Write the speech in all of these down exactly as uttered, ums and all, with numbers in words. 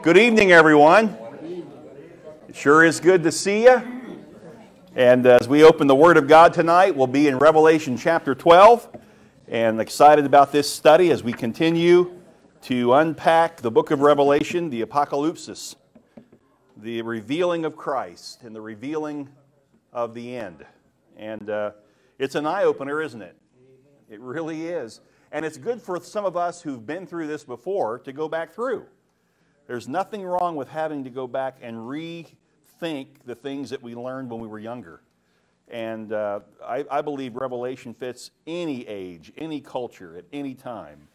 Good evening, everyone. It sure is good to see you. And as we open the Word of God tonight, we'll be in Revelation chapter twelve. And excited about this study as we continue to unpack the book of Revelation, the apocalypsis, the revealing of Christ and the revealing of the end. And uh, it's an eye-opener, isn't it? It really is. And it's good for some of us who've been through this before to go back through. There's nothing wrong with having to go back and rethink the things that we learned when we were younger. And uh, I, I believe Revelation fits any age, any culture, at any time.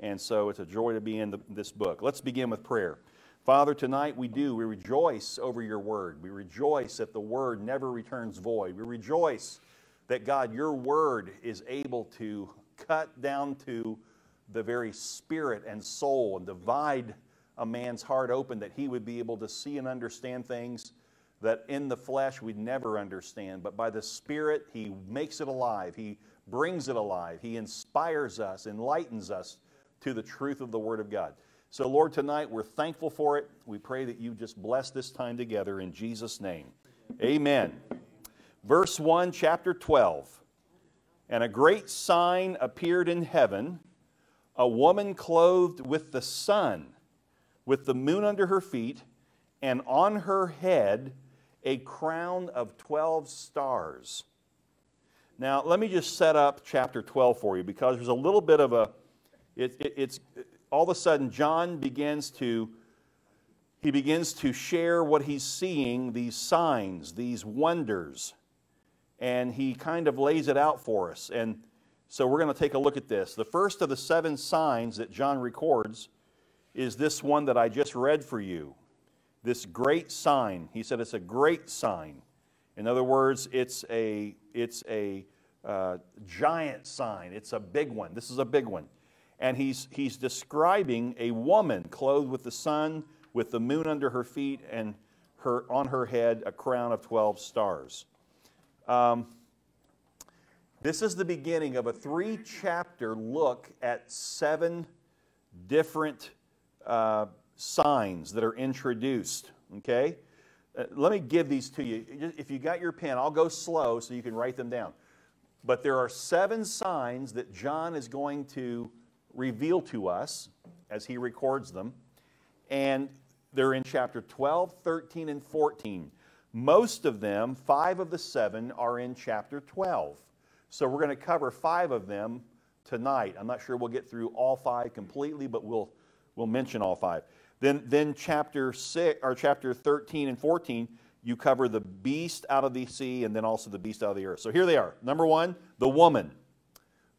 And so it's a joy to be in the, this book. Let's begin with prayer. Father, tonight we do. We rejoice over your word. We rejoice that the word never returns void. We rejoice that, God, your word is able to cut down to the very spirit and soul and divide a man's heart open, that he would be able to see and understand things that in the flesh we'd never understand. But by the Spirit, he makes it alive. He brings it alive. He inspires us, enlightens us to the truth of the Word of God. So, Lord, tonight we're thankful for it. We pray that you just bless this time together in Jesus' name. Amen. Verse one, chapter twelve. And a great sign appeared in heaven, a woman clothed with the sun, with the moon under her feet, and on her head a crown of twelve stars. Now, let me just set up chapter twelve for you, because there's a little bit of a, it, it, it's, all of a sudden John begins to, he begins to share what he's seeing, these signs, these wonders, and he kind of lays it out for us. And so we're going to take a look at this. The first of the seven signs that John records is this one that I just read for you, this great sign. He said it's a great sign. In other words, it's a, it's a uh, giant sign. It's a big one. This is a big one. And he's, he's describing a woman clothed with the sun, with the moon under her feet, and her, on her head a crown of twelve stars. Um, this is the beginning of a three-chapter look at seven different Uh, signs that are introduced, okay? Uh, let me give these to you. If you got your pen, I'll go slow so you can write them down. But there are seven signs that John is going to reveal to us as he records them. And they're in chapter twelve, thirteen, and fourteen. Most of them, five of the seven, are in chapter twelve. So we're going to cover five of them tonight. I'm not sure we'll get through all five completely, but we'll We'll mention all five. Then, then chapter six or chapter thirteen and fourteen, you cover the beast out of the sea and then also the beast out of the earth. So here they are. Number one, the woman.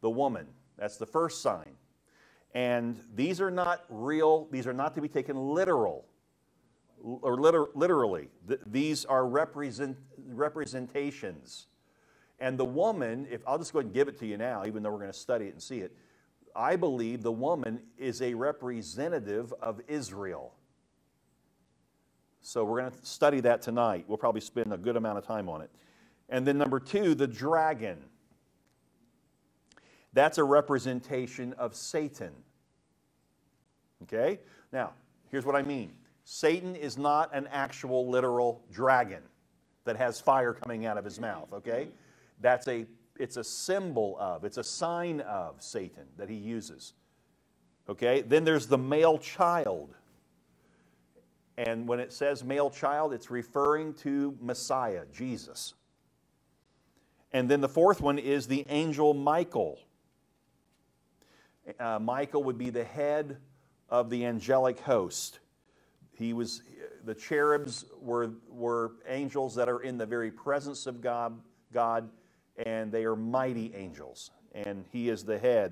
The woman. That's the first sign. And these are not real. These are not to be taken literal or liter literally. Th these are represent representations. And the woman, if I'll just go ahead and give it to you now, even though we're going to study it and see it. I believe the woman is a representative of Israel. So we're going to study that tonight. We'll probably spend a good amount of time on it. And then number two, the dragon. That's a representation of Satan. Okay? Now, here's what I mean. Satan is not an actual literal dragon that has fire coming out of his mouth, okay? That's a It's a symbol of, it's a sign of Satan that he uses. Okay, then there's the male child. And when it says male child, it's referring to Messiah, Jesus. And then the fourth one is the angel Michael. Uh, Michael would be the head of the angelic host. He was, the cherubs were, were angels that are in the very presence of God, God. And they are mighty angels, and he is the head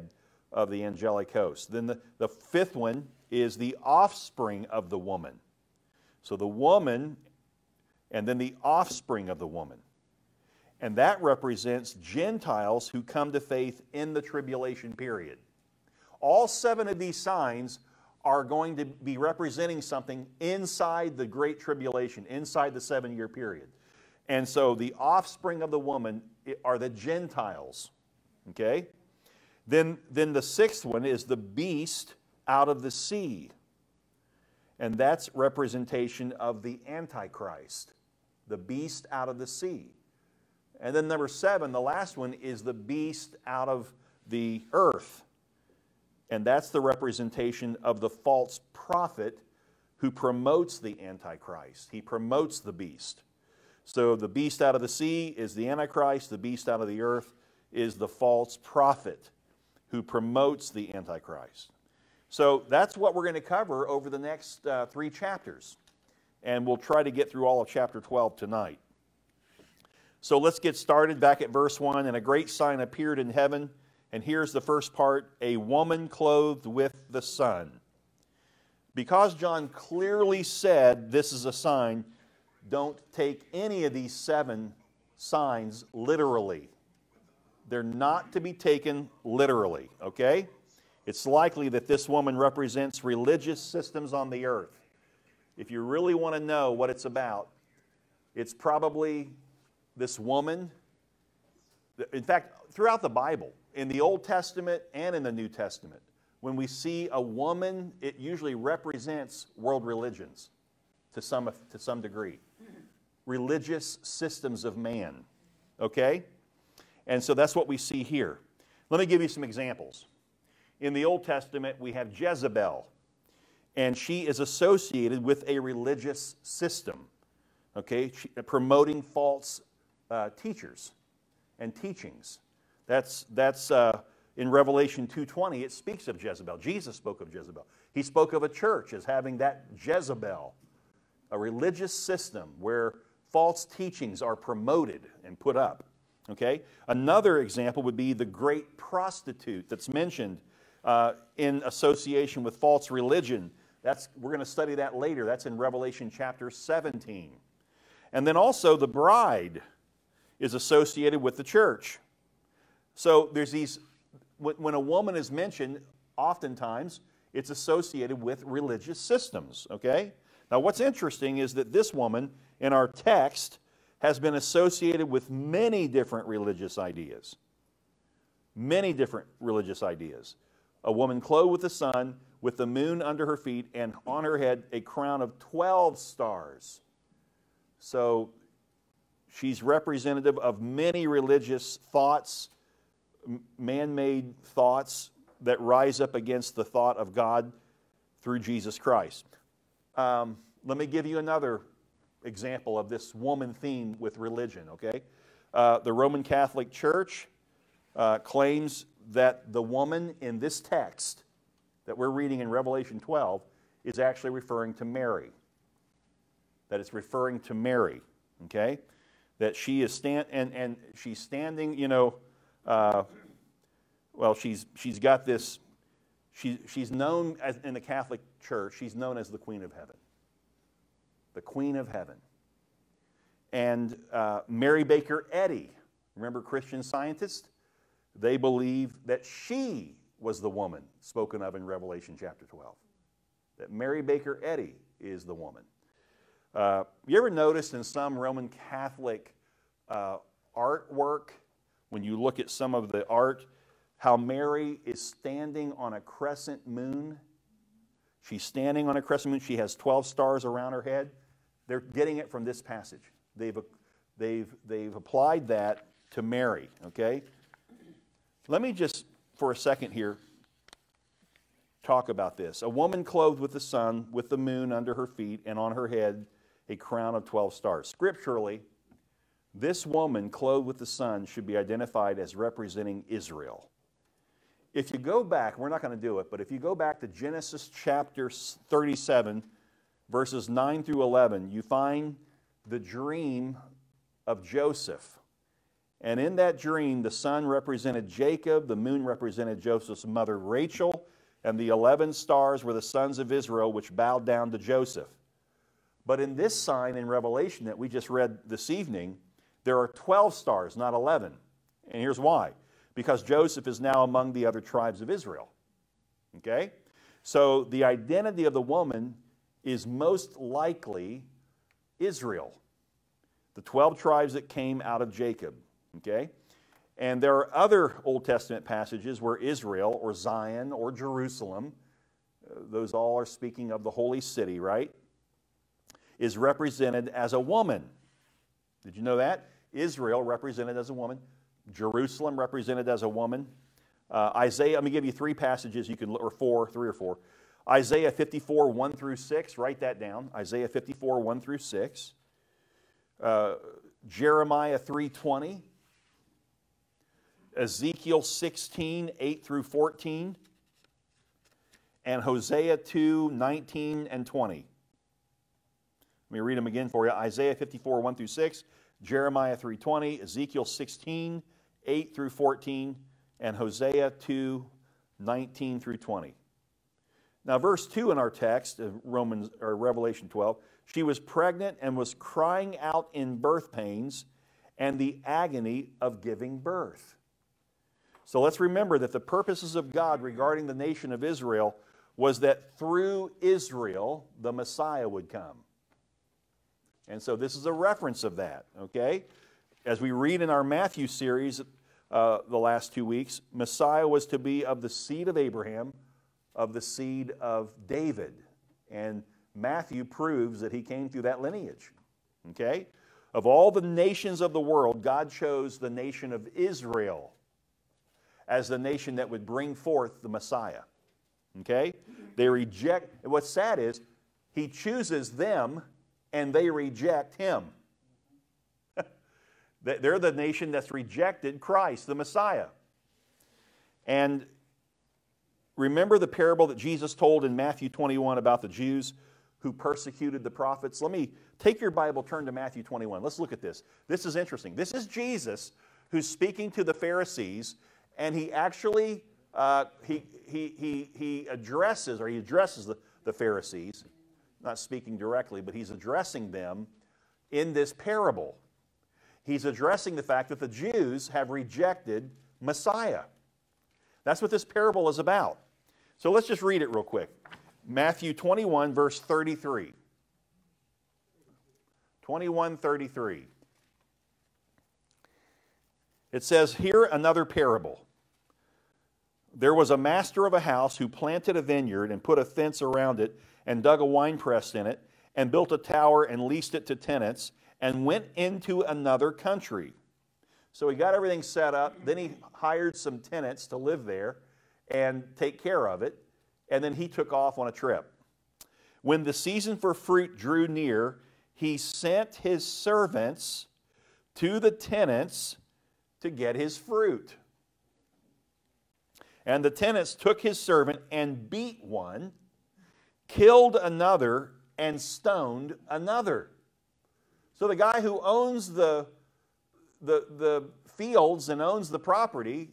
of the angelic host. Then the, the fifth one is the offspring of the woman. So the woman, and then the offspring of the woman. And that represents Gentiles who come to faith in the tribulation period. All seven of these signs are going to be representing something inside the great tribulation, inside the seven-year period. And so the offspring of the woman are the Gentiles, okay? Then, then the sixth one is the beast out of the sea. And that's representation of the Antichrist, the beast out of the sea. And then number seven, the last one, is the beast out of the earth. And that's the representation of the false prophet who promotes the Antichrist. He promotes the beast. So the beast out of the sea is the Antichrist. The beast out of the earth is the false prophet who promotes the Antichrist. So that's what we're going to cover over the next uh, three chapters. And we'll try to get through all of chapter twelve tonight. So let's get started back at verse one. And a great sign appeared in heaven. And here's the first part, a woman clothed with the sun. Because John clearly said this is a sign, don't take any of these seven signs literally. They're not to be taken literally, okay? It's likely that this woman represents religious systems on the earth. If you really want to know what it's about, it's probably this woman. In fact, throughout the Bible, in the Old Testament and in the New Testament, when we see a woman, it usually represents world religions to some, to some degree. Religious systems of man, okay? And so that's what we see here. Let me give you some examples. In the Old Testament, we have Jezebel, and she is associated with a religious system, okay, she, uh, promoting false uh, teachers and teachings. That's, that's uh, in Revelation two twenty, it speaks of Jezebel. Jesus spoke of Jezebel. He spoke of a church as having that Jezebel, a religious system where false teachings are promoted and put up, okay? Another example would be the great prostitute that's mentioned Uh, in association with false religion. That's, we're going to study that later. That's in Revelation chapter seventeen. And then also the bride is associated with the church. So there's these, when a woman is mentioned, oftentimes it's associated with religious systems, okay? Now what's interesting is that this woman in our text has been associated with many different religious ideas. Many different religious ideas. A woman clothed with the sun, with the moon under her feet, and on her head a crown of twelve stars. So she's representative of many religious thoughts, man-made thoughts that rise up against the thought of God through Jesus Christ. Um, let me give you another example of this woman theme with religion, okay? Uh, the Roman Catholic Church uh, claims that the woman in this text that we're reading in Revelation twelve is actually referring to Mary. That it's referring to Mary, okay? That she is stand and and she's standing, you know, uh, well, she's she's got this. She she's known as, in the Catholic Church, she's known as the Queen of Heaven. The Queen of Heaven. And uh, Mary Baker Eddy, remember Christian Scientist? They believe that she was the woman spoken of in Revelation chapter twelve. That Mary Baker Eddy is the woman. Uh, you ever noticed in some Roman Catholic uh, artwork, when you look at some of the art, how Mary is standing on a crescent moon? She's standing on a crescent moon. She has twelve stars around her head. They're getting it from this passage. They've, they've, they've applied that to Mary, okay? Let me just, for a second here, talk about this. A woman clothed with the sun, with the moon under her feet, and on her head a crown of twelve stars. Scripturally, this woman clothed with the sun should be identified as representing Israel. If you go back, we're not going to do it, but if you go back to Genesis chapter thirty-seven, verses nine through eleven, you find the dream of Joseph. And in that dream, the sun represented Jacob, the moon represented Joseph's mother Rachel, and the eleven stars were the sons of Israel, which bowed down to Joseph. But in this sign in Revelation that we just read this evening, there are twelve stars, not eleven. And here's why. Because Joseph is now among the other tribes of Israel. Okay? So the identity of the woman is most likely Israel, the twelve tribes that came out of Jacob. Okay? And there are other Old Testament passages where Israel or Zion or Jerusalem those all are speaking of the holy city, right, is represented as a woman. Did you know that? Israel represented as a woman. Jerusalem represented as a woman. Uh, Isaiah, let me give you three passages you can look, or four, three or four. Isaiah fifty-four, one through six. Write that down. Isaiah fifty-four, one through six. Uh, Jeremiah three twenty. Ezekiel sixteen, eight through fourteen. And Hosea two, nineteen and twenty. Let me read them again for you. Isaiah fifty-four, one through six. Jeremiah three twenty, Ezekiel sixteen, eight through fourteen, and Hosea two, nineteen through twenty. Now verse two in our text, Romans, or Revelation twelve, she was pregnant and was crying out in birth pains and the agony of giving birth. So let's remember that the purposes of God regarding the nation of Israel was that through Israel the Messiah would come. And so this is a reference of that, okay? As we read in our Matthew series uh, the last two weeks, Messiah was to be of the seed of Abraham, of the seed of David. And Matthew proves that he came through that lineage, okay? Of all the nations of the world, God chose the nation of Israel as the nation that would bring forth the Messiah, okay? They reject, what's sad is, he chooses them, and they reject him. They're the nation that's rejected Christ, the Messiah. And remember the parable that Jesus told in Matthew twenty-one about the Jews who persecuted the prophets? Let me take your Bible, turn to Matthew twenty-one. Let's look at this. This is interesting. This is Jesus who's speaking to the Pharisees, and he actually uh, he, he, he, he addresses, or he addresses the, the Pharisees. Not speaking directly, but he's addressing them in this parable. He's addressing the fact that the Jews have rejected Messiah. That's what this parable is about. So let's just read it real quick. Matthew twenty-one, verse thirty-three. twenty-one, thirty-three. It says, "Hear another parable. There was a master of a house who planted a vineyard and put a fence around it and dug a winepress in it and built a tower and leased it to tenants and went into another country." So he got everything set up. Then he hired some tenants to live there and take care of it. And then he took off on a trip. "When the season for fruit drew near, he sent his servants to the tenants to get his fruit. And the tenants took his servant and beat one, killed another, and stoned another." So the guy who owns the, the, the fields and owns the property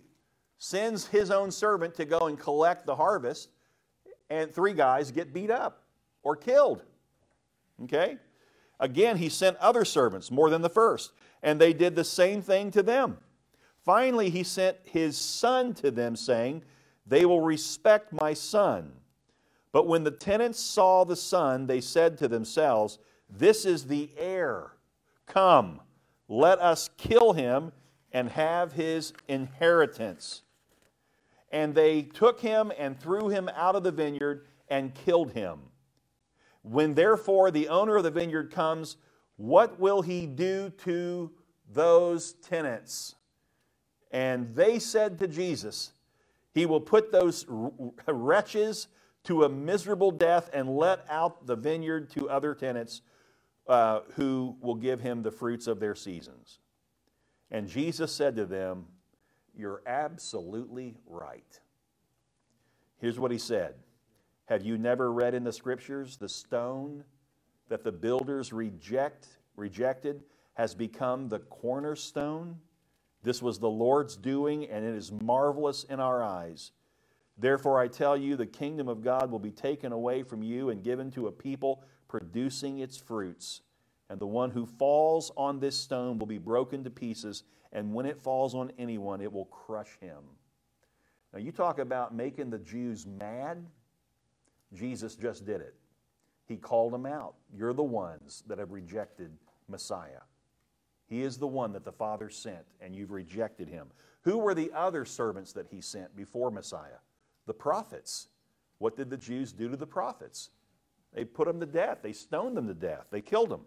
sends his own servant to go and collect the harvest, and three guys get beat up or killed. Okay? "Again, he sent other servants, more than the first, and they did the same thing to them. Finally, he sent his son to them, saying, 'They will respect my son.' But when the tenants saw the son, they said to themselves, 'This is the heir. Come, let us kill him and have his inheritance.' And they took him and threw him out of the vineyard and killed him. When therefore the owner of the vineyard comes, what will he do to those tenants?" And they said to Jesus, "He will put those wretches to a miserable death and let out the vineyard to other tenants uh, who will give him the fruits of their seasons." And Jesus said to them, "You're absolutely right." Here's what he said. "Have you never read in the scriptures, the stone that the builders reject, rejected has become the cornerstone? This was the Lord's doing, and it is marvelous in our eyes. Therefore, I tell you, the kingdom of God will be taken away from you and given to a people producing its fruits. And the one who falls on this stone will be broken to pieces, and when it falls on anyone, it will crush him." Now, you talk about making the Jews mad. Jesus just did it. He called them out. You're the ones that have rejected Messiah. He is the one that the Father sent, and you've rejected him. Who were the other servants that he sent before Messiah? The prophets. What did the Jews do to the prophets? They put them to death. They stoned them to death. They killed them.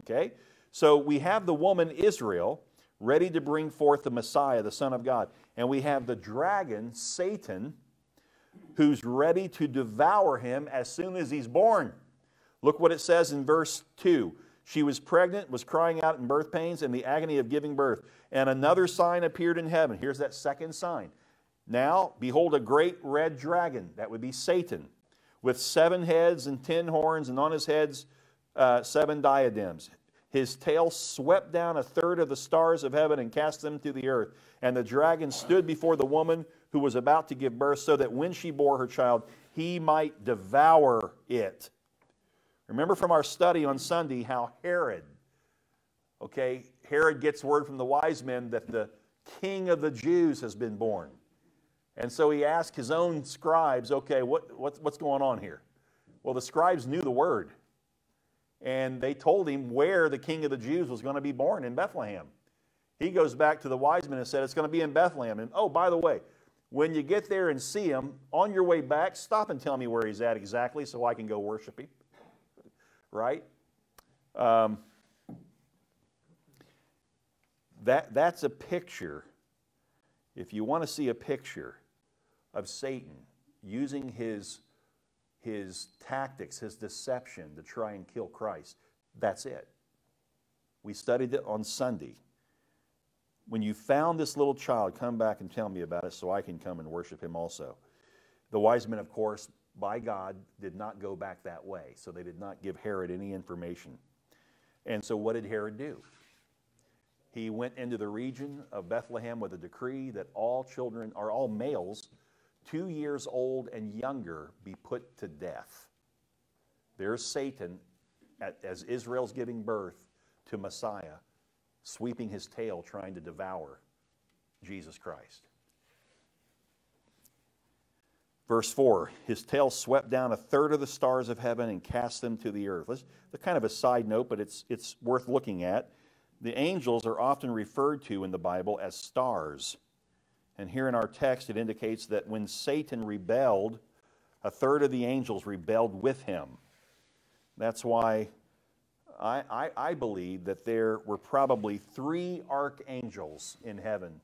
Okay? So we have the woman Israel ready to bring forth the Messiah, the Son of God. And we have the dragon, Satan, who's ready to devour him as soon as he's born. Look what it says in verse two. She was pregnant, was crying out in birth pains and the agony of giving birth. And another sign appeared in heaven. Here's that second sign. Now, behold, a great red dragon, that would be Satan, with seven heads and ten horns, and on his heads uh, seven diadems. His tail swept down a third of the stars of heaven and cast them to the earth. And the dragon stood before the woman who was about to give birth, so that when she bore her child, he might devour it. Remember from our study on Sunday how Herod, okay, Herod gets word from the wise men that the king of the Jews has been born. And so he asked his own scribes, okay, what, what, what's going on here? Well, the scribes knew the word. And they told him where the king of the Jews was going to be born, in Bethlehem. He goes back to the wise men and said, it's going to be in Bethlehem. And oh, by the way, when you get there and see him, on your way back, stop and tell me where he's at exactly so I can go worship him. Right? Um, that, that's a picture. If you want to see a picture of Satan using his, his tactics, his deception to try and kill Christ, that's it. We studied it on Sunday. When you found this little child, come back and tell me about it so I can come and worship him also. The wise men, of course, by God, did not go back that way. So they did not give Herod any information. And so what did Herod do? He went into the region of Bethlehem with a decree that all children, or all males, two years old and younger, be put to death. There's Satan, at, as Israel's giving birth to Messiah, sweeping his tail, trying to devour Jesus Christ. Verse four, his tail swept down a third of the stars of heaven and cast them to the earth. That's kind of a side note, but it's, it's worth looking at. The angels are often referred to in the Bible as stars. And here in our text, it indicates that when Satan rebelled, a third of the angels rebelled with him. That's why I, I, I believe that there were probably three archangels in heaven.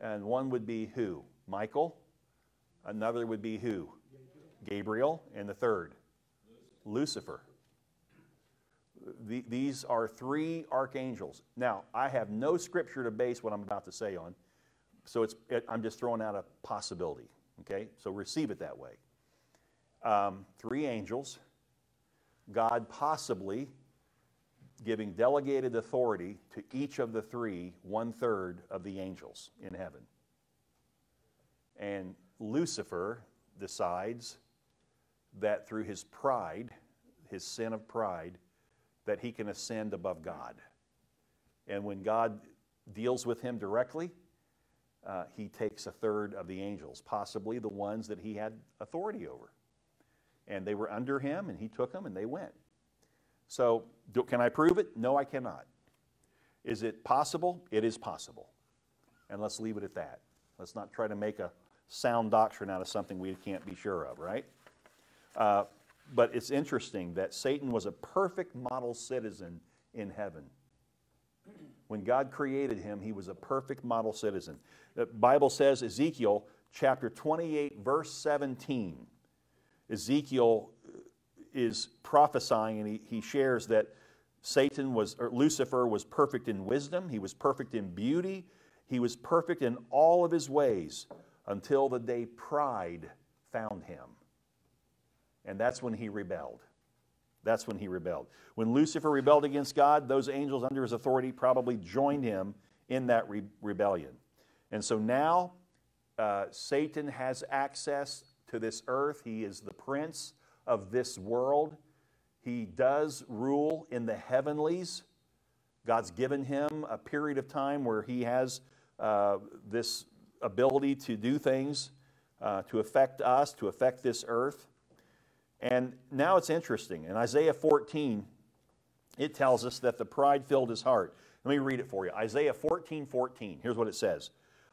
And one would be who? Michael. Another would be who? Gabriel. And the third? Lucifer. The, these are three archangels. Now, I have no scripture to base what I'm about to say on, so it's, it, I'm just throwing out a possibility, okay? So receive it that way. Um, three angels, God possibly giving delegated authority to each of the three, one-third of the angels in heaven. And Lucifer decides that through his pride, his sin of pride, that he can ascend above God. And when God deals with him directly, uh, he takes a third of the angels, possibly the ones that he had authority over. And they were under him, and he took them, and they went. So, do, can I prove it? No, I cannot. Is it possible? It is possible. And let's leave it at that. Let's not try to make a sound doctrine out of something we can't be sure of, right? Uh, But it's interesting that Satan was a perfect model citizen in heaven. When God created him, he was a perfect model citizen. The Bible says, Ezekiel chapter twenty-eight, verse seventeen. Ezekiel is prophesying, and he, he shares that Satan was, or Lucifer was perfect in wisdom. He was perfect in beauty. He was perfect in all of his ways until the day pride found him. And that's when he rebelled. That's when he rebelled. When Lucifer rebelled against God, those angels under his authority probably joined him in that re rebellion. And so now uh, Satan has access to this earth. He is the prince of this world. He does rule in the heavenlies. God's given him a period of time where he has uh, this ability to do things, uh, to affect us, to affect this earth. And now it's interesting. In Isaiah fourteen, it tells us that the pride filled his heart. Let me read it for you. Isaiah fourteen, fourteen. Here's what it says.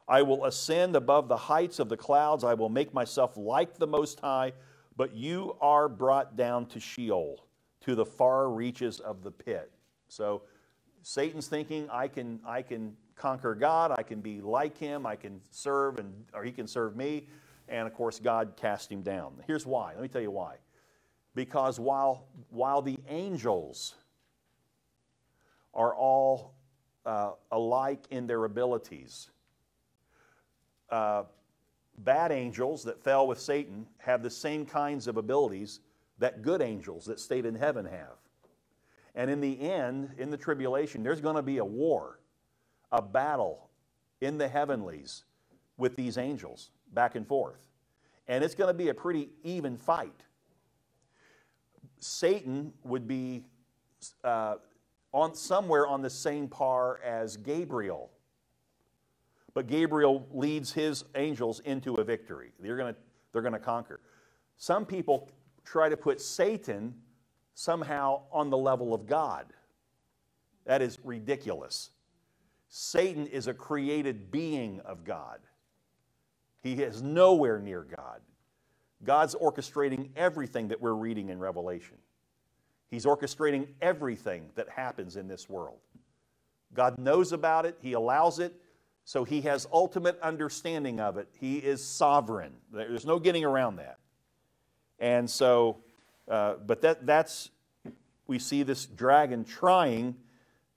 I will ascend above the heights of the clouds. I will make myself like the Most High, but you are brought down to Sheol, to the far reaches of the pit. So Satan's thinking, I can, I can conquer God, I can be like him, I can serve, and or he can serve me. And, of course, God cast him down. Here's why. Let me tell you why. Because while, while the angels are all uh, alike in their abilities, Uh, bad angels that fell with Satan have the same kinds of abilities that good angels that stayed in heaven have. And in the end, in the tribulation, there's going to be a war, a battle in the heavenlies with these angels back and forth. And it's going to be a pretty even fight. Satan would be uh, on somewhere on the same par as Gabriel. But Gabriel leads his angels into a victory. They're going to, they're going to conquer. Some people try to put Satan somehow on the level of God. That is ridiculous. Satan is a created being of God. He is nowhere near God. God's orchestrating everything that we're reading in Revelation. He's orchestrating everything that happens in this world. God knows about it. He allows it. So he has ultimate understanding of it. He is sovereign. There's no getting around that. And so, uh, but that, that's, we see this dragon trying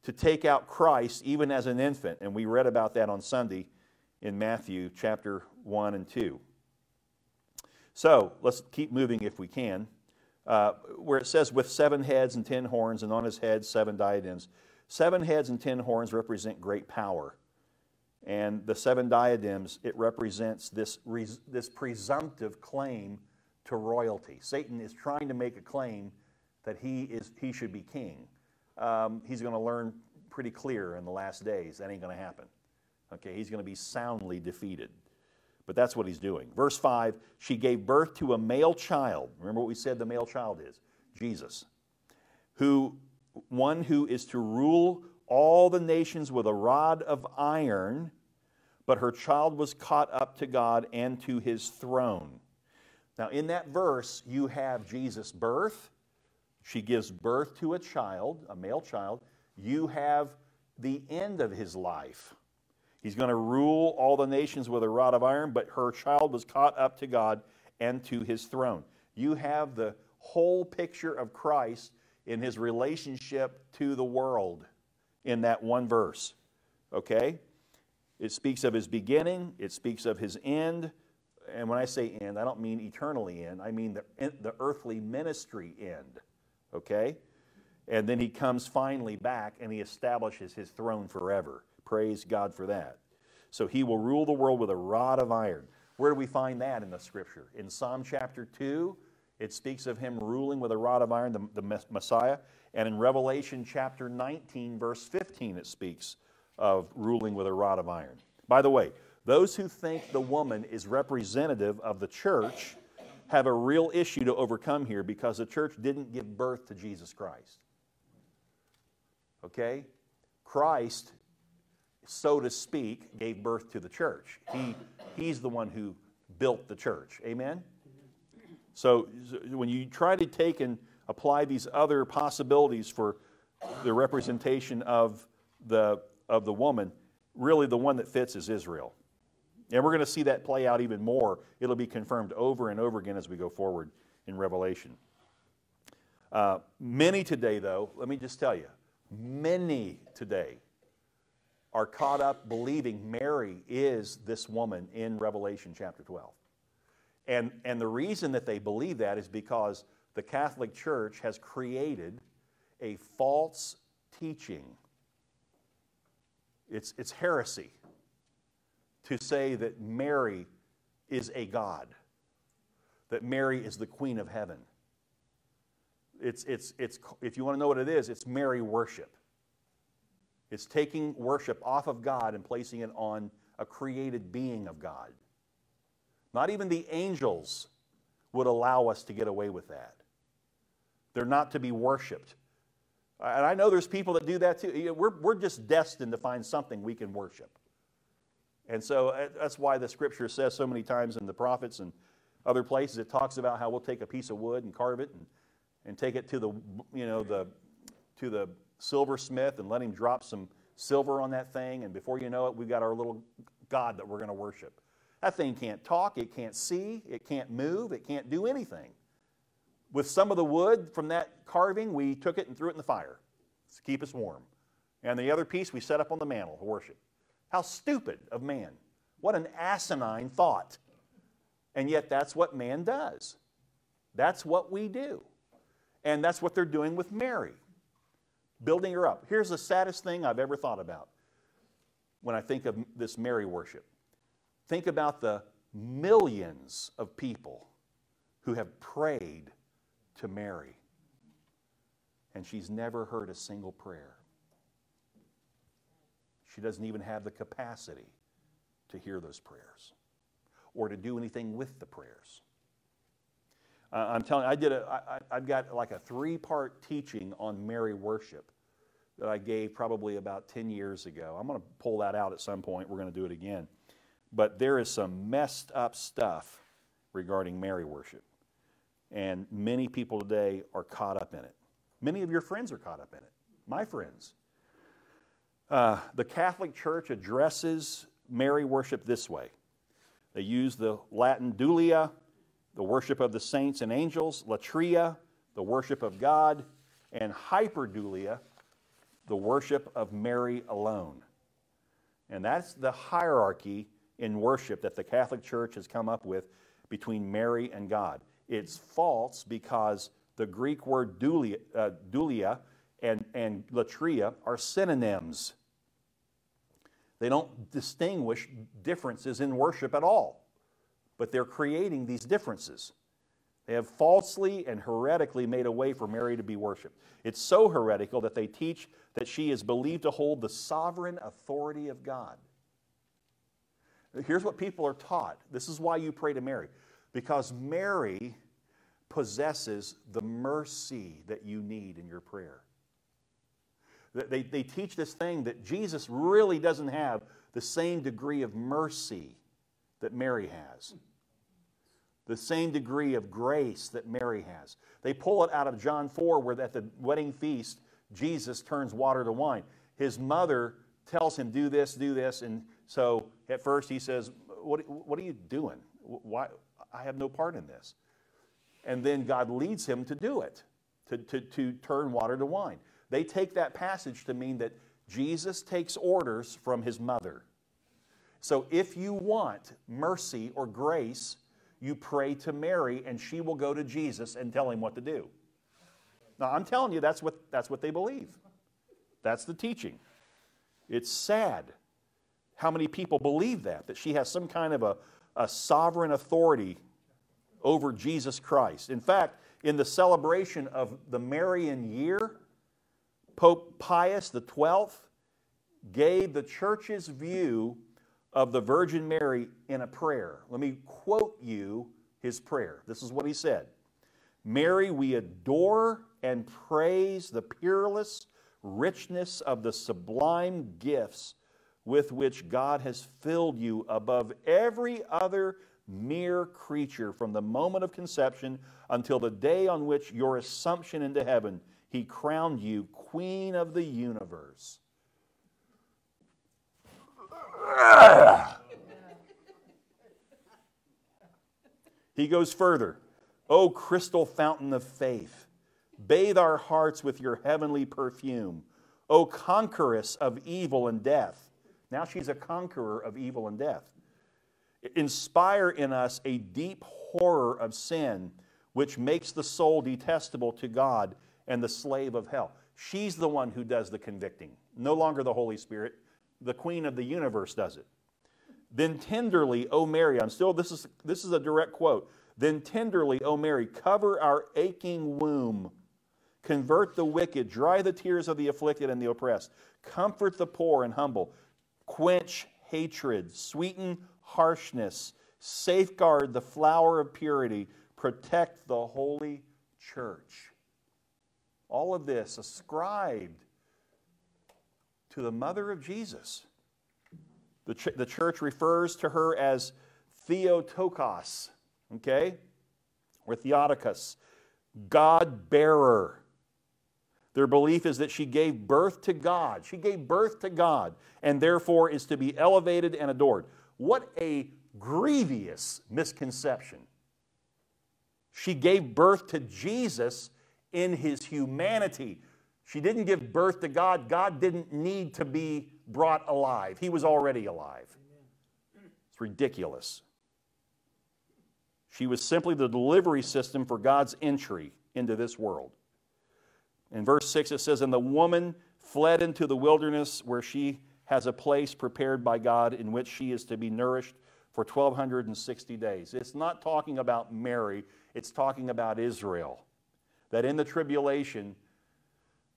to take out Christ even as an infant. And we read about that on Sunday in Matthew chapter one and two. So let's keep moving if we can. Uh, where it says, with seven heads and ten horns, and on his head seven diadems. Seven heads and ten horns represent great power. And the seven diadems, it represents this, this presumptive claim to royalty. Satan is trying to make a claim that he, is, he should be king. Um, he's going to learn pretty clear in the last days that ain't going to happen. Okay, he's going to be soundly defeated. But that's what he's doing. Verse five, she gave birth to a male child. Remember what we said the male child is? Jesus. Who, one who is to rule all the nations with a rod of iron, but her child was caught up to God and to his throne. Now in that verse, you have Jesus' birth. She gives birth to a child, a male child. You have the end of his life. He's going to rule all the nations with a rod of iron, but her child was caught up to God and to his throne. You have the whole picture of Christ in his relationship to the world in that one verse. Okay? It speaks of his beginning. It speaks of his end. And when I say end, I don't mean eternally end. I mean the, the earthly ministry end. Okay? And then he comes finally back and he establishes his throne forever. Praise God for that. So he will rule the world with a rod of iron. Where do we find that in the scripture? In Psalm chapter two, it speaks of him ruling with a rod of iron, the, the Messiah. And in Revelation chapter nineteen, verse fifteen, it speaks of ruling with a rod of iron. By the way, those who think the woman is representative of the church have a real issue to overcome here, because the church didn't give birth to Jesus Christ. Okay? Christ, so to speak, gave birth to the church. He, he's the one who built the church. Amen? So when you try to take and apply these other possibilities for the representation of the, of the woman, really the one that fits is Israel. And we're going to see that play out even more. It'll be confirmed over and over again as we go forward in Revelation. Uh, many today, though, let me just tell you, many today are caught up believing Mary is this woman in Revelation chapter twelve. And, and the reason that they believe that is because the Catholic Church has created a false teaching. It's, it's heresy to say that Mary is a god, that Mary is the Queen of Heaven. It's, it's, it's, if you want to know what it is, it's Mary worship. It's taking worship off of God and placing it on a created being of God. Not even the angels would allow us to get away with that. They're not to be worshipped. And I know there's people that do that too. We're, we're just destined to find something we can worship. And so that's why the scripture says so many times in the prophets and other places, it talks about how we'll take a piece of wood and carve it and, and take it to the, you know, the, to the silversmith and let him drop some silver on that thing. And before you know it, we've got our little god that we're going to worship. That thing can't talk, it can't see, it can't move, it can't do anything. With some of the wood from that carving, we took it and threw it in the fire to keep us warm. And the other piece we set up on the mantle to worship. How stupid of man. What an asinine thought. And yet that's what man does. That's what we do. And that's what they're doing with Mary, building her up. Here's the saddest thing I've ever thought about when I think of this Mary worship. Think about the millions of people who have prayed to Mary, and she's never heard a single prayer. She doesn't even have the capacity to hear those prayers or to do anything with the prayers. Uh, I'm telling you, I did a, I, I've got like a three-part teaching on Mary worship that I gave probably about ten years ago. I'm going to pull that out at some point. We're going to do it again. But there is some messed up stuff regarding Mary worship. And many people today are caught up in it. Many of your friends are caught up in it. My friends. Uh, the Catholic Church addresses Mary worship this way. They use the Latin dulia, the worship of the saints and angels, latria, the worship of God, and hyperdulia, the worship of Mary alone. And that's the hierarchy in worship that the Catholic Church has come up with between Mary and God. It's false because the Greek word dulia, uh, dulia and, and latria are synonyms. They don't distinguish differences in worship at all, but they're creating these differences. They have falsely and heretically made a way for Mary to be worshipped. It's so heretical that they teach that she is believed to hold the sovereign authority of God. Here's what people are taught. This is why you pray to Mary. Because Mary possesses the mercy that you need in your prayer. They, they teach this thing that Jesus really doesn't have the same degree of mercy that Mary has. The same degree of grace that Mary has. They pull it out of John four where at the wedding feast, Jesus turns water to wine. His mother tells him, do this, do this. And so at first he says, what, what are you doing? Why? I have no part in this. And then God leads him to do it, to, to, to turn water to wine. They take that passage to mean that Jesus takes orders from his mother. So if you want mercy or grace, you pray to Mary and she will go to Jesus and tell him what to do. Now I'm telling you, that's what, that's what they believe. That's the teaching. It's sad how many people believe that, that she has some kind of a a sovereign authority over Jesus Christ. In fact, in the celebration of the Marian year, Pope Pius the twelfth gave the church's view of the Virgin Mary in a prayer. Let me quote you his prayer. This is what he said. Mary, we adore and praise the peerless richness of the sublime gifts with which God has filled you above every other mere creature from the moment of conception until the day on which your assumption into heaven, he crowned you Queen of the universe. He goes further. O crystal fountain of faith, bathe our hearts with your heavenly perfume. O conqueress of evil and death, now she's a conqueror of evil and death. Inspire in us a deep horror of sin, which makes the soul detestable to God and the slave of hell. She's the one who does the convicting. No longer the Holy Spirit. The Queen of the universe does it. Then tenderly, O Mary, I'm still, this is, this is a direct quote. Then tenderly, O Mary, cover our aching womb. Convert the wicked, dry the tears of the afflicted and the oppressed. Comfort the poor and humble. Quench hatred, sweeten harshness, safeguard the flower of purity, protect the holy church. All of this ascribed to the mother of Jesus, The, ch the church refers to her as Theotokos, okay, or Theotokos, God-bearer. Their belief is that she gave birth to God. She gave birth to God and therefore is to be elevated and adored. What a grievous misconception. She gave birth to Jesus in his humanity. She didn't give birth to God. God didn't need to be brought alive. He was already alive. It's ridiculous. She was simply the delivery system for God's entry into this world. In verse six it says, "And the woman fled into the wilderness where she has a place prepared by God in which she is to be nourished for twelve hundred sixty days." It's not talking about Mary. It's talking about Israel. That in the tribulation,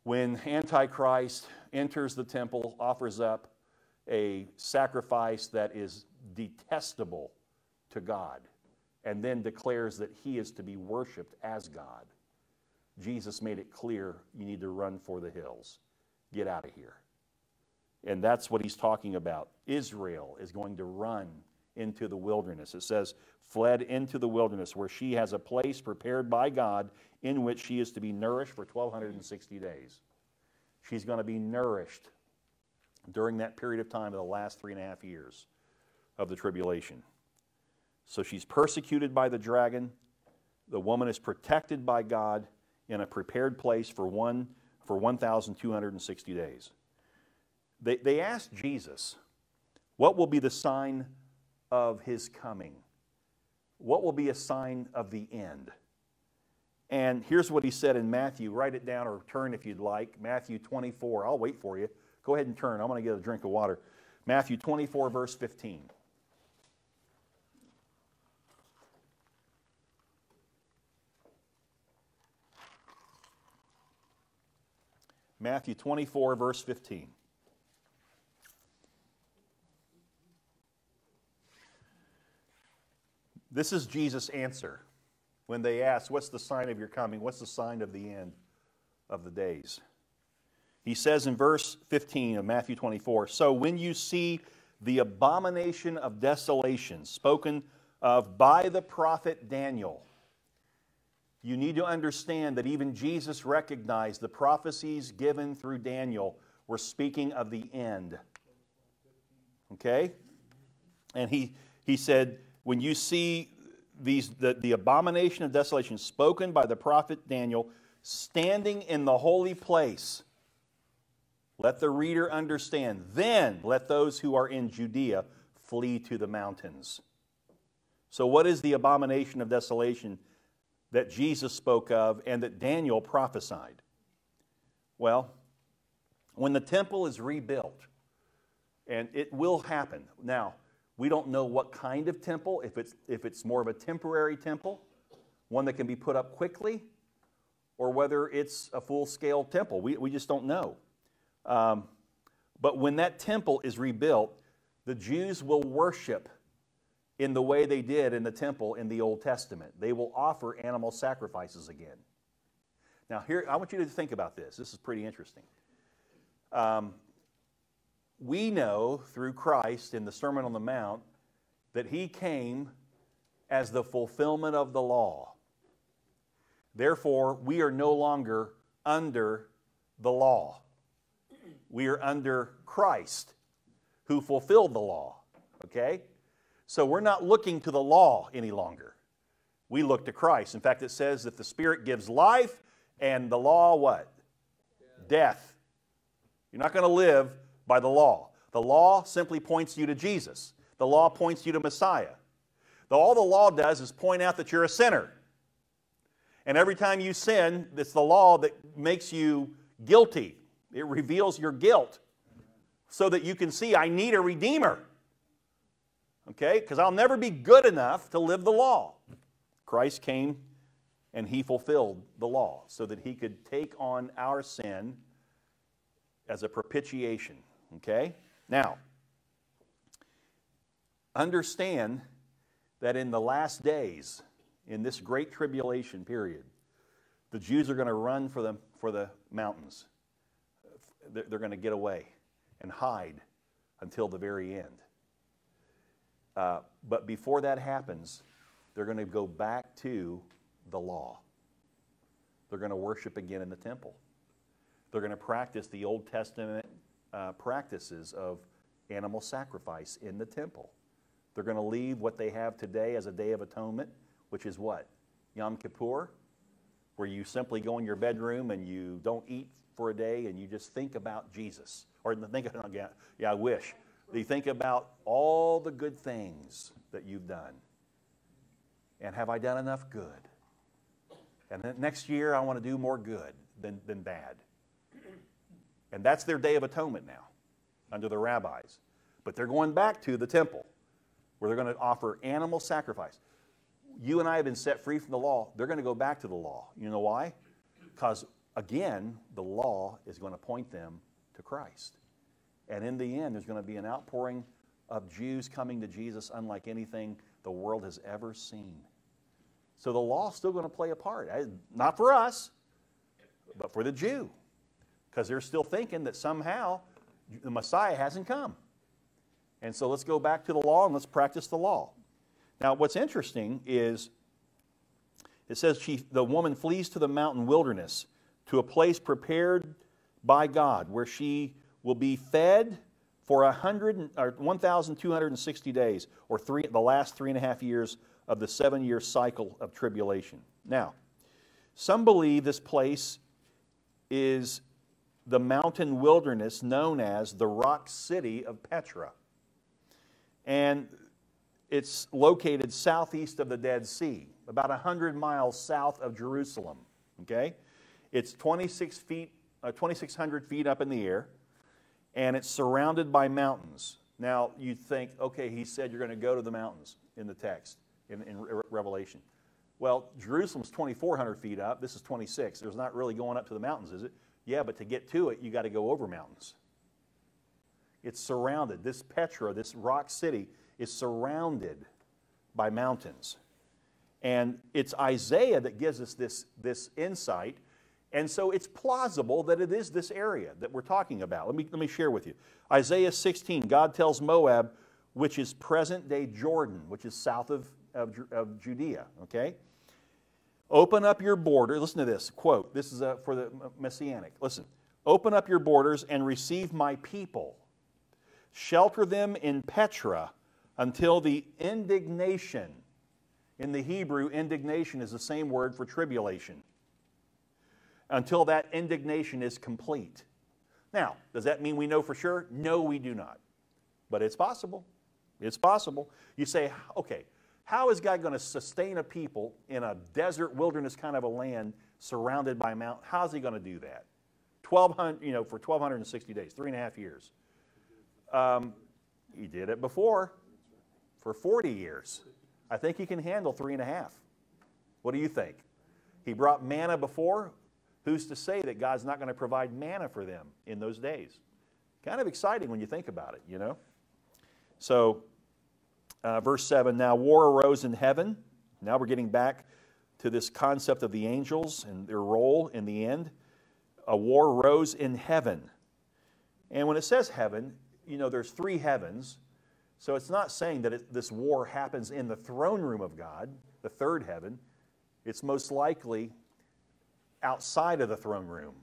when Antichrist enters the temple, offers up a sacrifice that is detestable to God, and then declares that he is to be worshipped as God. Jesus made it clear, you need to run for the hills. Get out of here. And that's what he's talking about. Israel is going to run into the wilderness. It says, fled into the wilderness where she has a place prepared by God in which she is to be nourished for twelve hundred sixty days. She's going to be nourished during that period of time of the last three and a half years of the tribulation. So she's persecuted by the dragon. The woman is protected by God in a prepared place for one for one thousand two hundred sixty days. They, they asked Jesus, what will be the sign of his coming? What will be a sign of the end? And here's what he said in Matthew. Write it down or turn if you'd like. Matthew twenty-four. I'll wait for you. Go ahead and turn. I'm going to get a drink of water. Matthew twenty-four, verse fifteen. Matthew twenty-four, verse fifteen. This is Jesus' answer when they ask, what's the sign of your coming? What's the sign of the end of the days? He says in verse fifteen of Matthew twenty-four, "So when you see the abomination of desolation spoken of by the prophet Daniel," you need to understand that even Jesus recognized the prophecies given through Daniel were speaking of the end. Okay? And he, he said, when you see these, the, the abomination of desolation spoken by the prophet Daniel standing in the holy place, let the reader understand, then let those who are in Judea flee to the mountains. So what is the abomination of desolation that Jesus spoke of and that Daniel prophesied? Well, when the temple is rebuilt, and it will happen. Now, we don't know what kind of temple, if it's, if it's more of a temporary temple, one that can be put up quickly, or whether it's a full-scale temple. We, we just don't know. Um, but when that temple is rebuilt, the Jews will worship in the way they did in the temple in the Old Testament. They will offer animal sacrifices again. Now here, I want you to think about this. This is pretty interesting. Um, we know through Christ in the Sermon on the Mount that he came as the fulfillment of the law. Therefore, we are no longer under the law. We are under Christ who fulfilled the law, okay? So we're not looking to the law any longer. We look to Christ. In fact, it says that the Spirit gives life and the law what? Death. Death. You're not going to live by the law. The law simply points you to Jesus. The law points you to Messiah. All the law does is point out that you're a sinner. And every time you sin, it's the law that makes you guilty. It reveals your guilt so that you can see, I need a Redeemer. Okay? Because I'll never be good enough to live the law. Christ came and he fulfilled the law so that he could take on our sin as a propitiation. Okay? Now, understand that in the last days, in this great tribulation period, the Jews are going to run for the, for the mountains. They're going to get away and hide until the very end. Uh, but before that happens, they're going to go back to the law. They're going to worship again in the temple. They're going to practice the Old Testament uh, practices of animal sacrifice in the temple. They're going to leave what they have today as a day of atonement, which is what? Yom Kippur, where you simply go in your bedroom and you don't eat for a day and you just think about Jesus. Or think about, yeah, yeah, I wish. You think about all the good things that you've done. And have I done enough good? And then next year I want to do more good than, than bad. And that's their day of atonement now under the rabbis. But they're going back to the temple where they're going to offer animal sacrifice. You and I have been set free from the law. They're going to go back to the law. You know why? Because, again, the law is going to point them to Christ. And in the end, there's going to be an outpouring of Jews coming to Jesus unlike anything the world has ever seen. So the law is still going to play a part. Not for us, but for the Jew. Because they're still thinking that somehow the Messiah hasn't come. And so let's go back to the law and let's practice the law. Now, what's interesting is it says she, the woman flees to the mountain wilderness, to a place prepared by God, where she will be fed for one thousand two hundred sixty days, or three, the last three and a half years of the seven-year cycle of tribulation. Now, some believe this place is the mountain wilderness known as the rock city of Petra. And it's located southeast of the Dead Sea, about one hundred miles south of Jerusalem, okay? It's twenty-six feet, uh, twenty-six hundred feet up in the air, and it's surrounded by mountains. Now, you'd think, okay, he said you're going to go to the mountains in the text, in, in Re- Revelation. Well, Jerusalem's twenty-four hundred feet up. This is twenty-six. There's not really going up to the mountains, is it? Yeah, but to get to it, you got to go over mountains. It's surrounded. This Petra, this rock city, is surrounded by mountains. And it's Isaiah that gives us this, this insight. And so it's plausible that it is this area that we're talking about. Let me, let me share with you. Isaiah sixteen, God tells Moab, which is present-day Jordan, which is south of, of, of Judea, okay? Open up your border. Listen to this, quote. This is a, for the Messianic. Listen. Open up your borders and receive my people. Shelter them in Petra, until the indignation, in the Hebrew, indignation is the same word for tribulation, until that indignation is complete. Now, does that mean we know for sure? No, we do not. But it's possible. It's possible. You say, okay, how is God going to sustain a people in a desert wilderness kind of a land surrounded by mountains? How is he going to do that? twelve hundred, you know, for twelve hundred sixty days, three and a half years. Um, he did it before. For forty years. I think he can handle three and a half. What do you think? He brought manna before. Who's to say that God's not going to provide manna for them in those days? Kind of exciting when you think about it, you know? So, uh, verse seven, now war arose in heaven. Now we're getting back to this concept of the angels and their role in the end. A war rose in heaven. And when it says heaven, you know, there's three heavens. So it's not saying that it, this war happens in the throne room of God, the third heaven. It's most likely outside of the throne room.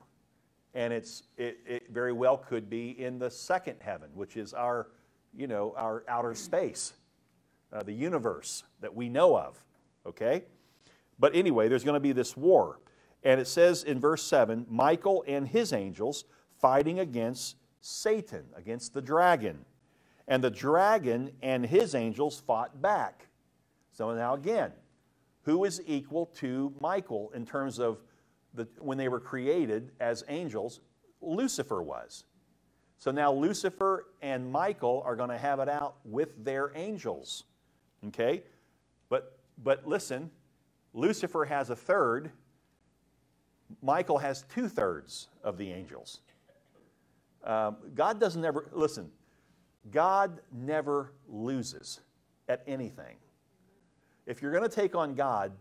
And it's, it, it very well could be in the second heaven, which is our, you know, our outer space, uh, the universe that we know of, okay? But anyway, there's going to be this war. And it says in verse seven, Michael and his angels fighting against Satan, against the dragon. And the dragon and his angels fought back. So now again, who is equal to Michael in terms of the, when they were created as angels? Lucifer was. So now Lucifer and Michael are going to have it out with their angels. Okay? But, but listen, Lucifer has a third. Michael has two-thirds of the angels. Um, God doesn't ever... Listen... God never loses at anything. If you're going to take on God,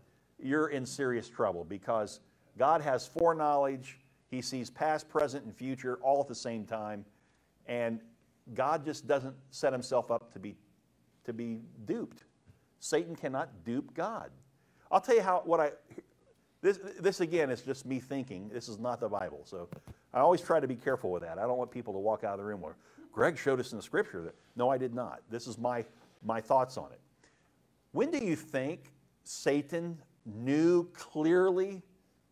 you're in serious trouble because God has foreknowledge. He sees past, present, and future all at the same time. And God just doesn't set himself up to be to be duped. Satan cannot dupe God. I'll tell you how, what I, this, this again is just me thinking. This is not the Bible. So I always try to be careful with that. I don't want people to walk out of the room where, Greg showed us in the scripture that, no, I did not. This is my, my thoughts on it. When do you think Satan knew clearly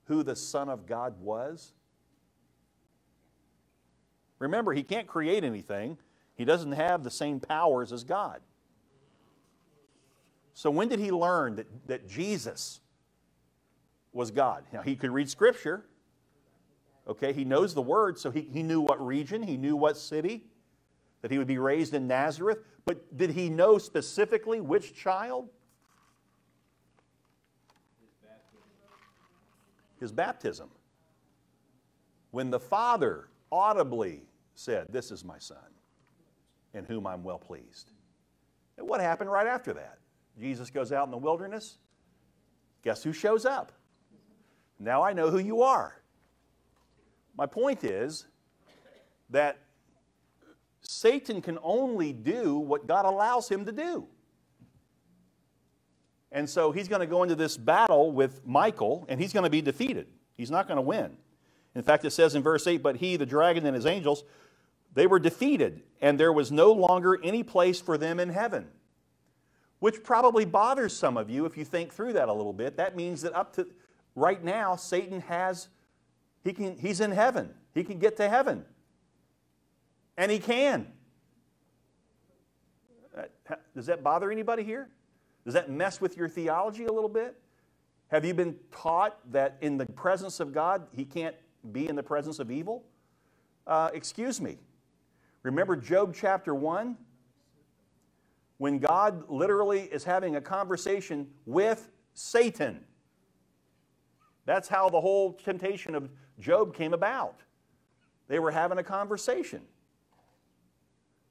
who the Son of God was? Remember, he can't create anything. He doesn't have the same powers as God. So when did he learn that, that Jesus was God? Now, he could read Scripture. Okay, he knows the Word, so he, he knew what region, he knew what city, that he would be raised in Nazareth. But did he know specifically which child? His baptism. His baptism. When the Father audibly said, "This is my Son, in whom I'm well pleased." And what happened right after that? Jesus goes out in the wilderness. Guess who shows up? "Now I know who you are." My point is that Satan can only do what God allows him to do. And so he's going to go into this battle with Michael, and he's going to be defeated. He's not going to win. In fact, it says in verse eight, "But he, the dragon, and his angels, they were defeated, and there was no longer any place for them in heaven." Which probably bothers some of you if you think through that a little bit. That means that up to right now, Satan has... He can, he's in heaven. He can get to heaven. And he can. Does that bother anybody here? Does that mess with your theology a little bit? Have you been taught that in the presence of God, he can't be in the presence of evil? Uh, excuse me. Remember Job chapter one? When God literally is having a conversation with Satan. That's how the whole temptation of Job came about. They were having a conversation.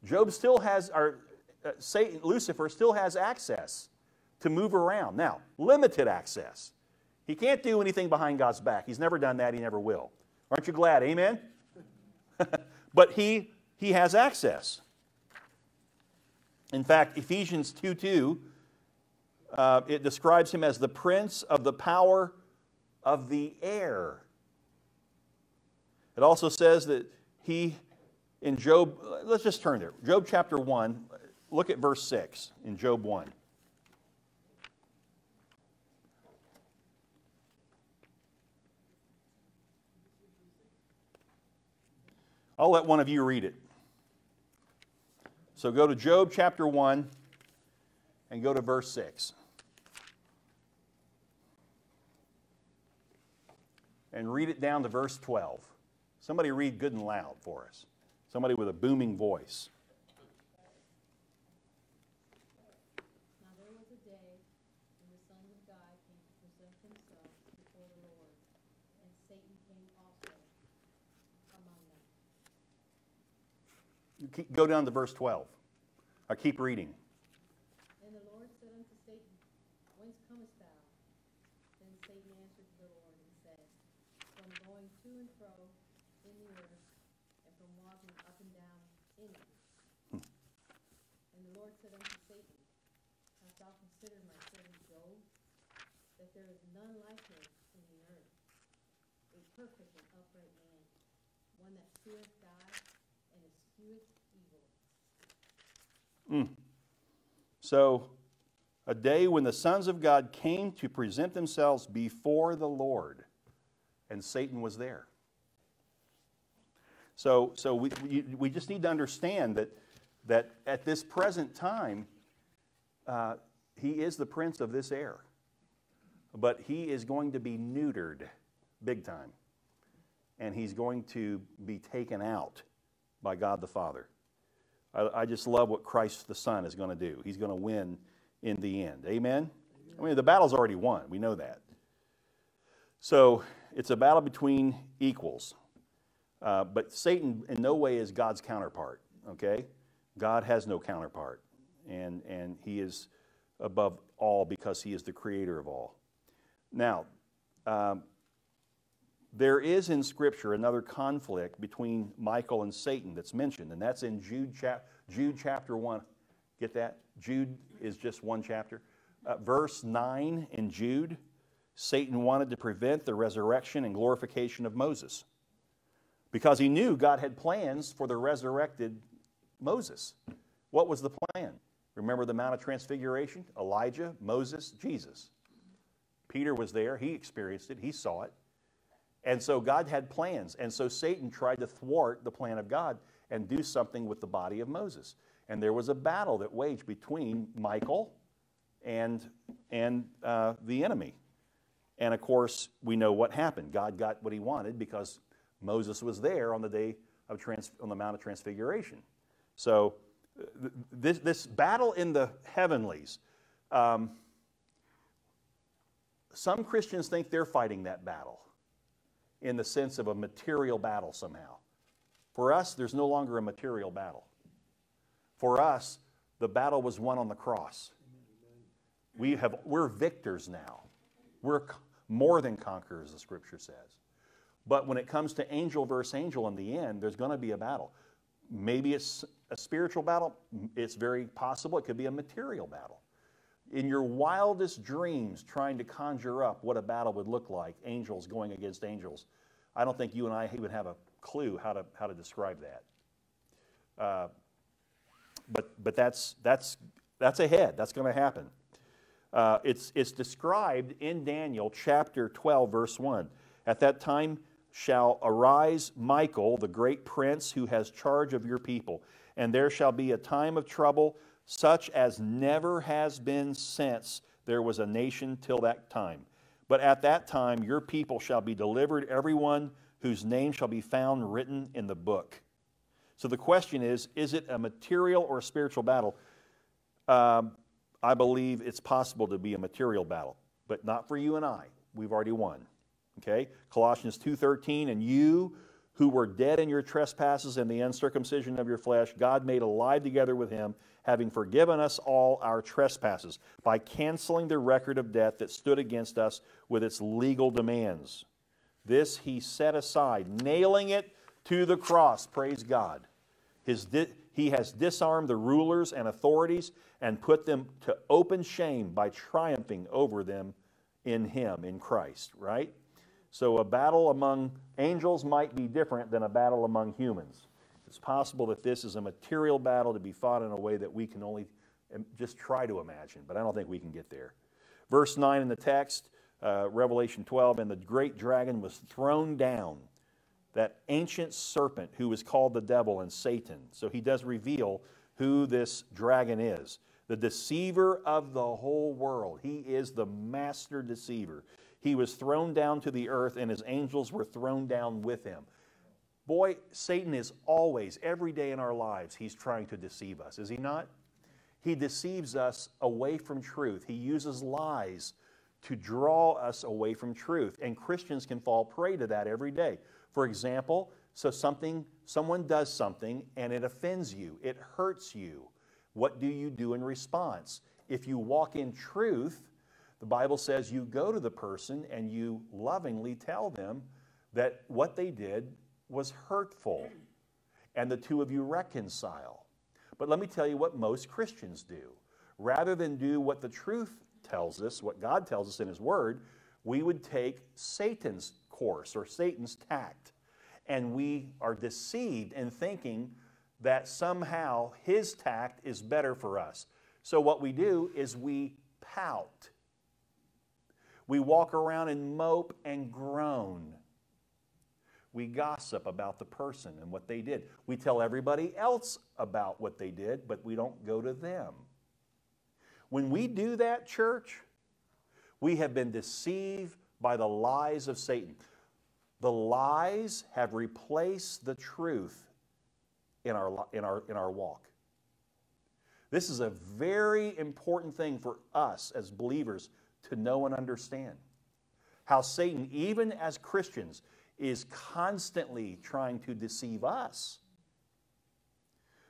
Job still has, or uh, Satan, Lucifer still has access to move around. Now, limited access. He can't do anything behind God's back. He's never done that. He never will. Aren't you glad? Amen? But he, he has access. In fact, Ephesians two two, uh, it describes him as the prince of the power of the air. It also says that he, in Job, let's just turn there. Job chapter one, look at verse six in Job one. I'll let one of you read it. So go to Job chapter one and go to verse six. And read it down to verse twelve. Somebody read good and loud for us. Somebody with a booming voice. "Now there was a day when the Son of God came to present himself before the Lord, and Satan came also among them." You keep, go down to verse twelve. I keep reading. "And the Lord said unto Satan, Whence comest thou? Then Satan answered the Lord and said, From going to and fro in the earth, and from walking up and down in it. And the Lord said unto Satan, Hast thou considered my servant Job, that there is none like him in the earth, a perfect and upright man, one that feareth God and escheweth evil?" Mm. So, a day when the sons of God came to present themselves before the Lord. And Satan was there. So, so we, we, we just need to understand that, that at this present time, uh, he is the prince of this air. But he is going to be neutered big time. And he's going to be taken out by God the Father. I, I just love what Christ the Son is going to do. He's going to win in the end. Amen? I mean, the battle's already won. We know that. So... it's a battle between equals. Uh, but Satan in no way is God's counterpart, okay? God has no counterpart. And, and he is above all because he is the creator of all. Now, um, there is in Scripture another conflict between Michael and Satan that's mentioned, and that's in Jude, chap Jude chapter one. Get that? Jude is just one chapter. Uh, verse nine in Jude, Satan wanted to prevent the resurrection and glorification of Moses because he knew God had plans for the resurrected Moses. What was the plan? Remember the Mount of Transfiguration? Elijah, Moses, Jesus. Peter was there. He experienced it. He saw it. And so God had plans. And so Satan tried to thwart the plan of God and do something with the body of Moses. And there was a battle that waged between Michael and, and uh, the enemy. And, of course, we know what happened. God got what he wanted because Moses was there on the day of trans on the Mount of Transfiguration. So th this, this battle in the heavenlies, um, some Christians think they're fighting that battle in the sense of a material battle somehow. For us, there's no longer a material battle. For us, the battle was won on the cross. We have, we're victors now. We're more than conquerors, the Scripture says. But when it comes to angel versus angel in the end, there's going to be a battle. Maybe it's a spiritual battle. It's very possible. It could be a material battle. In your wildest dreams, trying to conjure up what a battle would look like, angels going against angels, I don't think you and I even have a clue how to, how to describe that. Uh, but but that's, that's, that's ahead. That's going to happen. Uh, it's, it's described in Daniel chapter twelve, verse one. At that time shall arise Michael, the great prince who has charge of your people, and there shall be a time of trouble such as never has been since there was a nation till that time. But at that time your people shall be delivered, everyone whose name shall be found written in the book. So the question is, is it a material or a spiritual battle? Um, I believe it's possible to be a material battle, but not for you and I. We've already won. Okay? Colossians two thirteen, and you who were dead in your trespasses and the uncircumcision of your flesh, God made alive together with him, having forgiven us all our trespasses by canceling the record of debt that stood against us with its legal demands. This he set aside, nailing it to the cross. Praise God. His He has disarmed the rulers and authorities and put them to open shame by triumphing over them in him, in Christ, right? So a battle among angels might be different than a battle among humans. It's possible that this is a material battle to be fought in a way that we can only just try to imagine, but I don't think we can get there. Verse nine in the text, uh, Revelation twelve, and the great dragon was thrown down, that ancient serpent who is called the devil and Satan. So he does reveal who this dragon is. The deceiver of the whole world. He is the master deceiver. He was thrown down to the earth and his angels were thrown down with him. Boy, Satan is always, every day in our lives, he's trying to deceive us, is he not? He deceives us away from truth. He uses lies to draw us away from truth. And Christians can fall prey to that every day. For example, so something, someone does something and it offends you, it hurts you. What do you do in response? If you walk in truth, the Bible says you go to the person and you lovingly tell them that what they did was hurtful and the two of you reconcile. But let me tell you what most Christians do. Rather than do what the truth tells us, what God tells us in his word, we would take Satan's course or Satan's tact, and we are deceived in thinking that somehow his tact is better for us. So what we do is we pout. We walk around and mope and groan. We gossip about the person and what they did. We tell everybody else about what they did, but we don't go to them. When we do that, church, we have been deceived by the lies of Satan. The lies have replaced the truth in our, in our, in our walk. This is a very important thing for us as believers to know and understand. How Satan, even as Christians, is constantly trying to deceive us.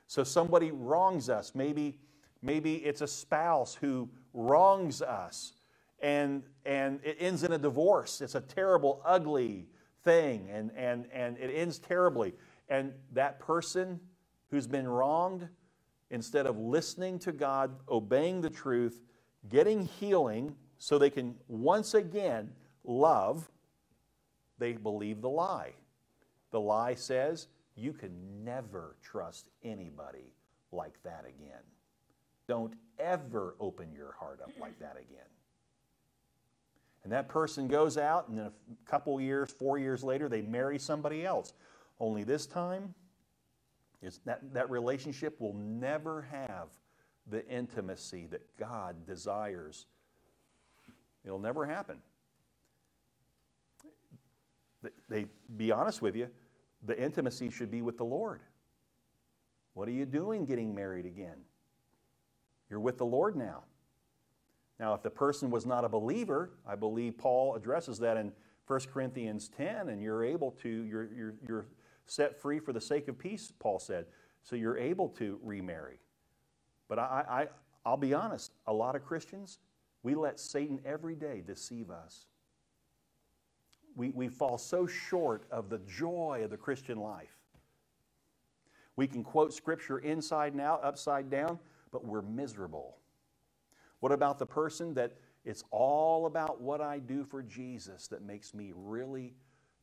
So somebody wrongs us. Maybe, maybe it's a spouse who wrongs us. And, and it ends in a divorce. It's a terrible, ugly thing, and, and, and it ends terribly. And that person who's been wronged instead of listening to God, obeying the truth, getting healing so they can once again love, they believe the lie. The lie says you can never trust anybody like that again. Don't ever open your heart up like that again. And that person goes out, and then a couple years, four years later, they marry somebody else. Only this time, it's that, that relationship will never have the intimacy that God desires. It'll never happen. They, they, be honest with you, the intimacy should be with the Lord. What are you doing getting married again? You're with the Lord now. Now, if the person was not a believer, I believe Paul addresses that in First Corinthians ten, and you're able to, you're, you're, you're set free for the sake of peace, Paul said. So you're able to remarry. But I, I, I'll be honest, a lot of Christians, we let Satan every day deceive us. We, we fall so short of the joy of the Christian life. We can quote Scripture inside and out, upside down, but we're miserable. What about the person that it's all about what I do for Jesus that makes me really,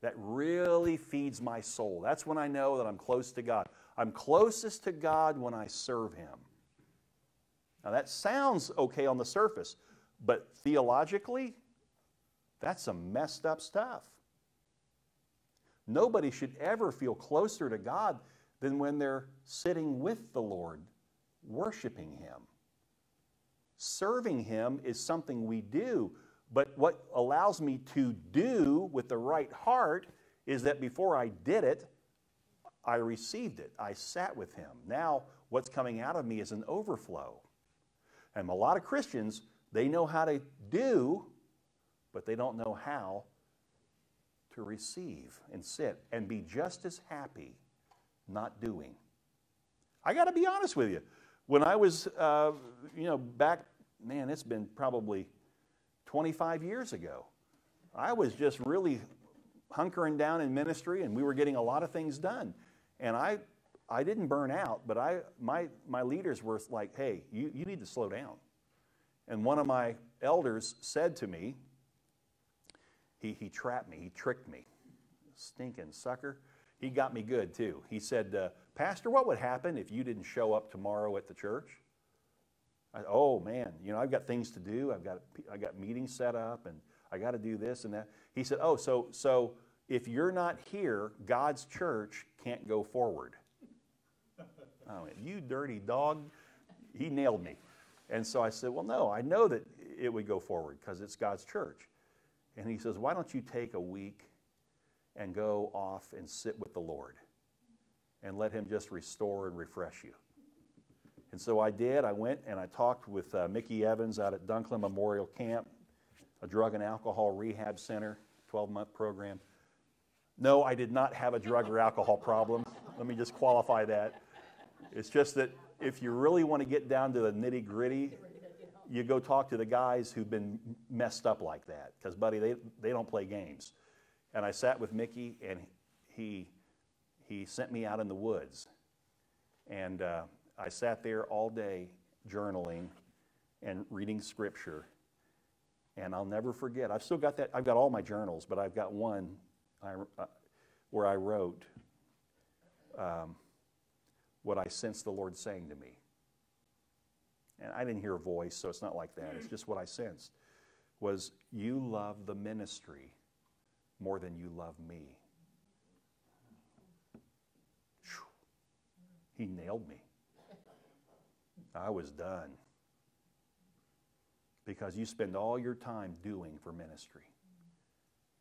that really feeds my soul? That's when I know that I'm close to God. I'm closest to God when I serve Him. Now that sounds okay on the surface, but theologically, that's some messed up stuff. Nobody should ever feel closer to God than when they're sitting with the Lord, worshiping Him. Serving Him is something we do, but what allows me to do with the right heart is that before I did it, I received it. I sat with Him. Now, what's coming out of me is an overflow. And a lot of Christians, they know how to do, but they don't know how to receive and sit and be just as happy not doing. I got to be honest with you. When I was, uh, you know, back, man, it's been probably twenty-five years ago, I was just really hunkering down in ministry, and we were getting a lot of things done. And I, I didn't burn out, but I, my, my leaders were like, hey, you, you need to slow down. And one of my elders said to me, he, he trapped me, he tricked me, stinking sucker. He got me good, too. He said, uh, Pastor, what would happen if you didn't show up tomorrow at the church? I, oh, man, you know, I've got things to do. I've got, I got meetings set up, and I got to do this and that. He said, oh, so, so if you're not here, God's church can't go forward. I went, you dirty dog. He nailed me. And so I said, well, no, I know that it would go forward because it's God's church. And he says, why don't you take a week and go off and sit with the Lord and let Him just restore and refresh you? And so I did. I went and I talked with uh, Mickey Evans out at Dunklin Memorial Camp, a drug and alcohol rehab center, twelve-month program. No, I did not have a drug or alcohol problem. Let me just qualify that. It's just that if you really want to get down to the nitty-gritty, you go talk to the guys who've been messed up like that because, buddy, they, they don't play games. And I sat with Mickey, and he, he sent me out in the woods. And uh, I sat there all day journaling and reading Scripture. And I'll never forget. I've still got that. I've got all my journals, but I've got one I, uh, where I wrote um, what I sensed the Lord saying to me. And I didn't hear a voice, so it's not like that. It's just what I sensed was, you love the ministry more than you love me. He nailed me. I was done. Because you spend all your time doing for ministry,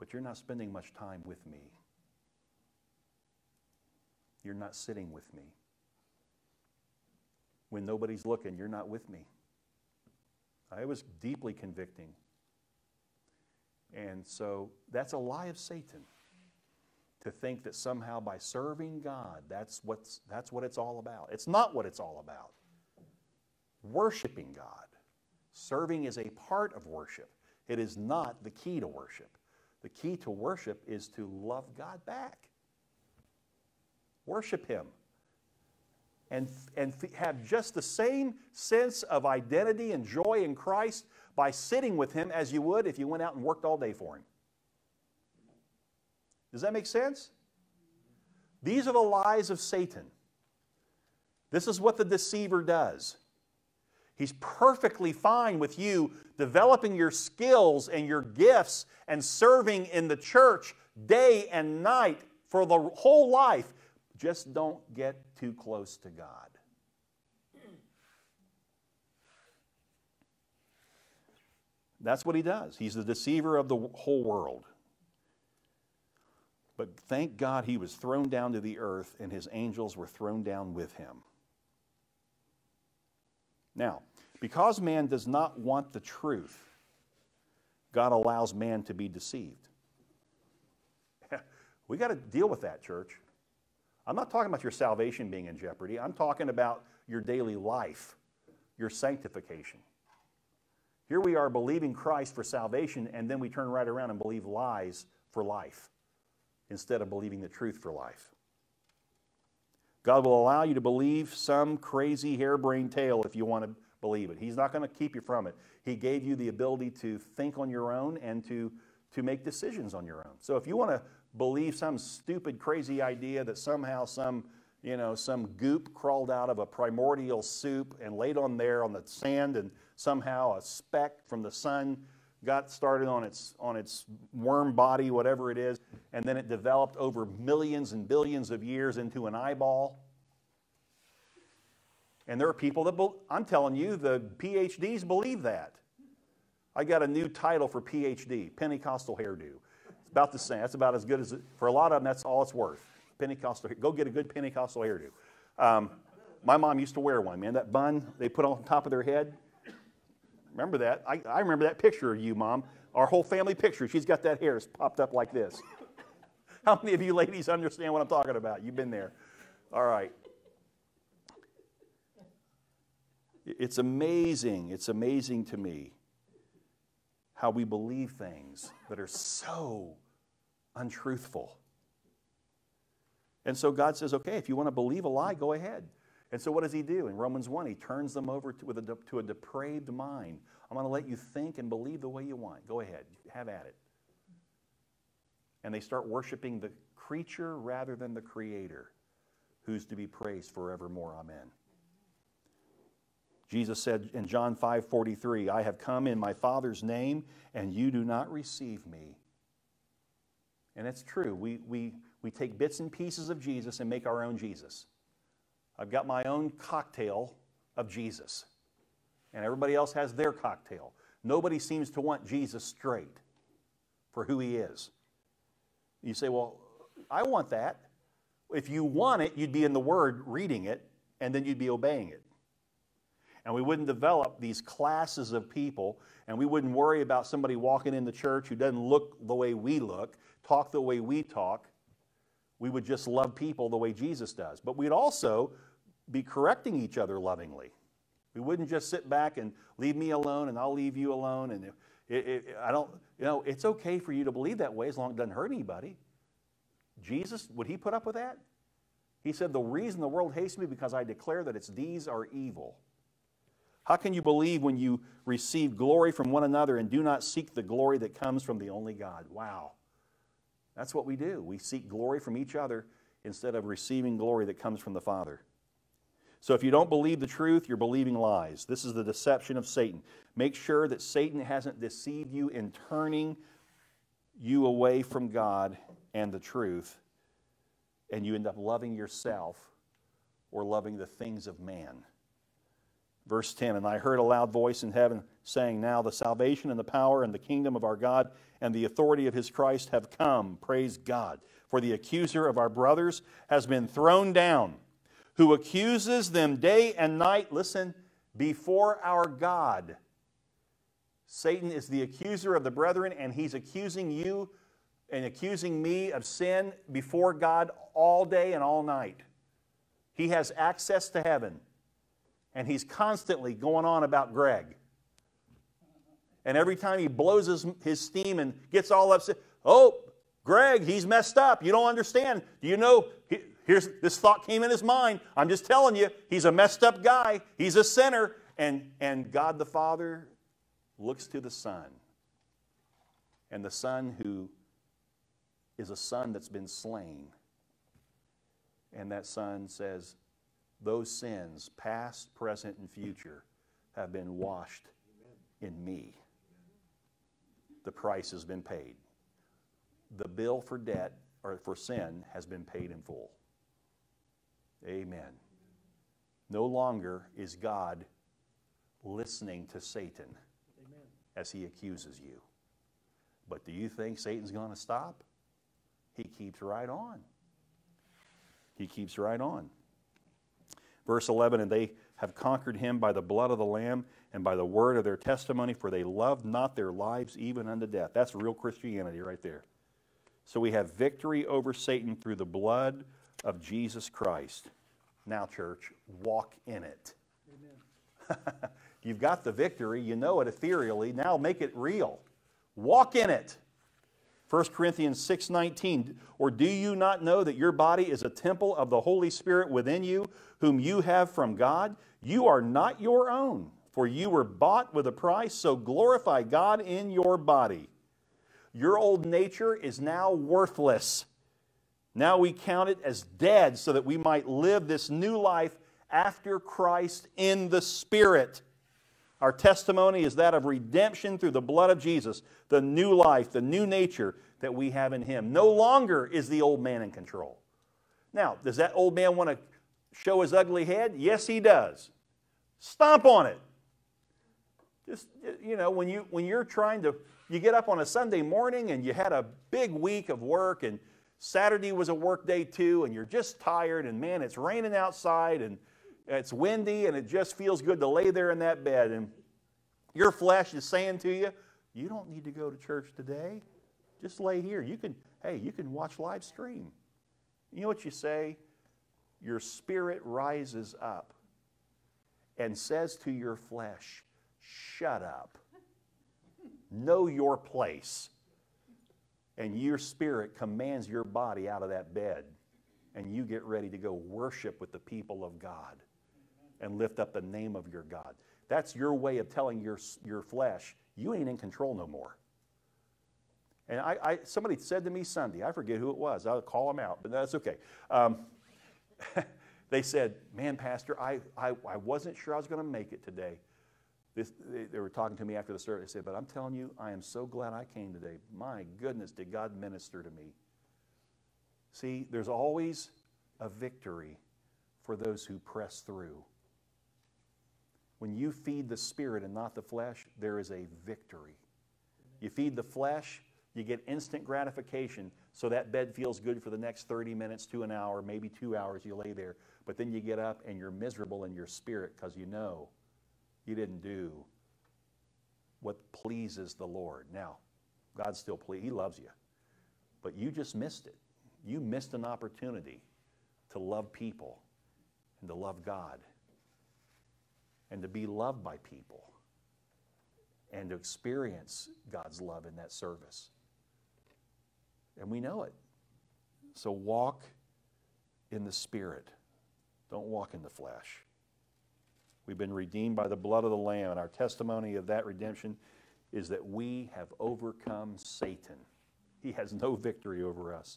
but you're not spending much time with me. You're not sitting with me. When nobody's looking, you're not with me. It was deeply convicting. And so that's a lie of Satan, to think that somehow by serving God, that's, what's, that's what it's all about. It's not what it's all about. Worshiping God. Serving is a part of worship. It is not the key to worship. The key to worship is to love God back. Worship Him and, and have just the same sense of identity and joy in Christ by sitting with Him as you would if you went out and worked all day for Him. Does that make sense? These are the lies of Satan. This is what the deceiver does. He's perfectly fine with you developing your skills and your gifts and serving in the church day and night for the whole life. Just don't get too close to God. That's what he does. He's the deceiver of the whole world. But thank God he was thrown down to the earth and his angels were thrown down with him. Now, because man does not want the truth, God allows man to be deceived. We got to deal with that, church. I'm not talking about your salvation being in jeopardy. I'm talking about your daily life, your sanctification. Here we are believing Christ for salvation, and then we turn right around and believe lies for life instead of believing the truth for life. God will allow you to believe some crazy harebrained tale if you want to believe it. He's not going to keep you from it. He gave you the ability to think on your own and to, to make decisions on your own. So if you want to believe some stupid, crazy idea that somehow some, you know, some goop crawled out of a primordial soup and laid on there on the sand, and somehow a speck from the sun got started on its, on its worm body, whatever it is, and then it developed over millions and billions of years into an eyeball. And there are people that, I'm telling you, the P H Ds believe that. I got a new title for P H D, Pentecostal hairdo. It's about the same. That's about as good as, it, for a lot of them, that's all it's worth. Pentecostal, go get a good Pentecostal hairdo. Um, my mom used to wear one, man. That bun they put on top of their head. Remember that? I, I remember that picture of you, Mom. Our whole family picture. She's got that hair popped up like this. How many of you ladies understand what I'm talking about? You've been there. All right. It's amazing. It's amazing to me how we believe things that are so untruthful. And so God says, okay, if you want to believe a lie, go ahead. And so what does he do? In Romans one, he turns them over to, with a, to a depraved mind. I'm going to let you think and believe the way you want. Go ahead. Have at it. And they start worshiping the creature rather than the Creator, who's to be praised forevermore. Amen. Jesus said in John five forty-three, I have come in my Father's name, and you do not receive me. And it's true. We, we, we take bits and pieces of Jesus and make our own Jesus. I've got my own cocktail of Jesus. And everybody else has their cocktail. Nobody seems to want Jesus straight for who he is. You say, well, I want that. If you want it, you'd be in the Word reading it, and then you'd be obeying it. And we wouldn't develop these classes of people, and we wouldn't worry about somebody walking in the church who doesn't look the way we look, talk the way we talk. We would just love people the way Jesus does. But we'd also be correcting each other lovingly. We wouldn't just sit back and leave me alone and I'll leave you alone. And it, it, it, I don't, you know, it's okay for you to believe that way as long as it doesn't hurt anybody. Jesus, would he put up with that? He said, the reason the world hates me because I declare that its deeds are evil. How can you believe when you receive glory from one another and do not seek the glory that comes from the only God? Wow. That's what we do. We seek glory from each other instead of receiving glory that comes from the Father. So if you don't believe the truth, you're believing lies. This is the deception of Satan. Make sure that Satan hasn't deceived you in turning you away from God and the truth, and you end up loving yourself or loving the things of man. Verse ten, and I heard a loud voice in heaven saying, now the salvation and the power and the kingdom of our God and the authority of his Christ have come. Praise God. For the accuser of our brothers has been thrown down, who accuses them day and night, listen, before our God. Satan is the accuser of the brethren, and he's accusing you and accusing me of sin before God all day and all night. He has access to heaven. And he's constantly going on about Greg. And every time he blows his, his steam and gets all upset, oh, Greg, he's messed up. You don't understand. Do you know? Here's, this thought came in his mind. I'm just telling you, he's a messed up guy. He's a sinner. And, and God the Father looks to the Son. And the Son who is a son that's been slain. And that Son says, those sins, past, present, and future, have been washed in me. The price has been paid. The bill for debt or for sin has been paid in full. Amen. No longer is God listening to Satan Amen. As he accuses you. But do you think Satan's going to stop? He keeps right on. He keeps right on. Verse eleven, and they have conquered him by the blood of the Lamb and by the word of their testimony, for they loved not their lives even unto death. That's real Christianity right there. So we have victory over Satan through the blood of Jesus Christ. Now, church, walk in it. Amen. You've got the victory. You know it ethereally. Now make it real. Walk in it. First Corinthians six nineteen, or do you not know that your body is a temple of the Holy Spirit within you, whom you have from God? You are not your own, for you were bought with a price, so glorify God in your body. Your old nature is now worthless. Now we count it as dead so that we might live this new life after Christ in the Spirit. Our testimony is that of redemption through the blood of Jesus, the new life, the new nature that we have in Him. No longer is the old man in control. Now, does that old man want to show his ugly head? Yes, he does. Stomp on it. Just, you know, when, you, when you're trying to... You get up on a Sunday morning and you had a big week of work, and Saturday was a work day too, and you're just tired, and man, it's raining outside and it's windy, and it just feels good to lay there in that bed, and your flesh is saying to you, you don't need to go to church today. Just lay here. You can, hey, you can watch live stream. You know what you say? Your spirit rises up and says to your flesh, shut up. Know your place. And your spirit commands your body out of that bed. And you get ready to go worship with the people of God and lift up the name of your God. That's your way of telling your, your flesh, you ain't in control no more. And I, I somebody said to me Sunday, I forget who it was. I'll call them out, but that's okay. Um, they said, man, Pastor, I, I, I wasn't sure I was going to make it today. This, they were talking to me after the service. They said, but I'm telling you, I am so glad I came today. My goodness, did God minister to me. See, there's always a victory for those who press through. When you feed the Spirit and not the flesh, there is a victory. You feed the flesh, you get instant gratification, so that bed feels good for the next thirty minutes to an hour, maybe two hours you lay there. But then you get up and you're miserable in your spirit because you know you didn't do what pleases the Lord. Now, God still pleases. He loves you. But you just missed it. You missed an opportunity to love people and to love God and to be loved by people and to experience God's love in that service. And we know it. So walk in the Spirit. Don't walk in the flesh. We've been redeemed by the blood of the Lamb, and our testimony of that redemption is that we have overcome Satan. He has no victory over us.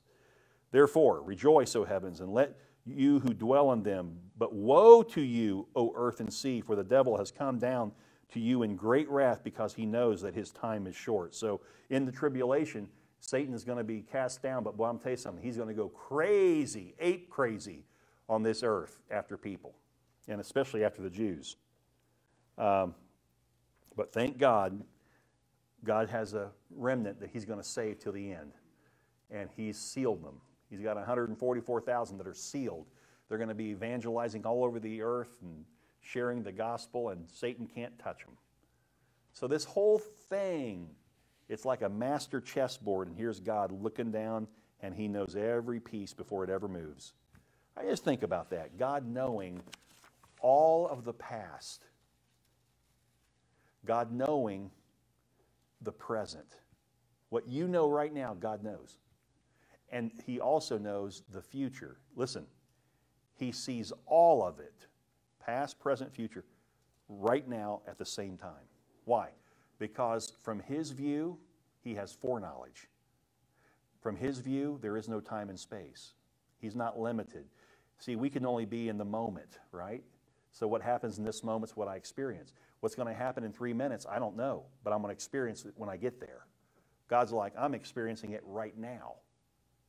Therefore, rejoice, O heavens, and let you who dwell in them. But woe to you, O earth and sea, for the devil has come down to you in great wrath, because he knows that his time is short. So in the tribulation, Satan is going to be cast down, but boy, I'm telling you something, he's going to go crazy, ape crazy on this earth after people. And especially after the Jews. Um, but thank God, God has a remnant that He's going to save till the end. And He's sealed them. He's got one hundred forty-four thousand that are sealed. They're going to be evangelizing all over the earth and sharing the gospel, and Satan can't touch them. So this whole thing, it's like a master chessboard, and here's God looking down, and He knows every piece before it ever moves. I just think about that. God knowing all of the past, God knowing the present. What you know right now, God knows. And he also knows the future. Listen, he sees all of it, past, present, future, right now at the same time. Why? Because from his view, he has foreknowledge. From his view, there is no time and space. He's not limited. See, we can only be in the moment, right? So what happens in this moment is what I experience. What's going to happen in three minutes, I don't know, but I'm going to experience it when I get there. God's like, I'm experiencing it right now.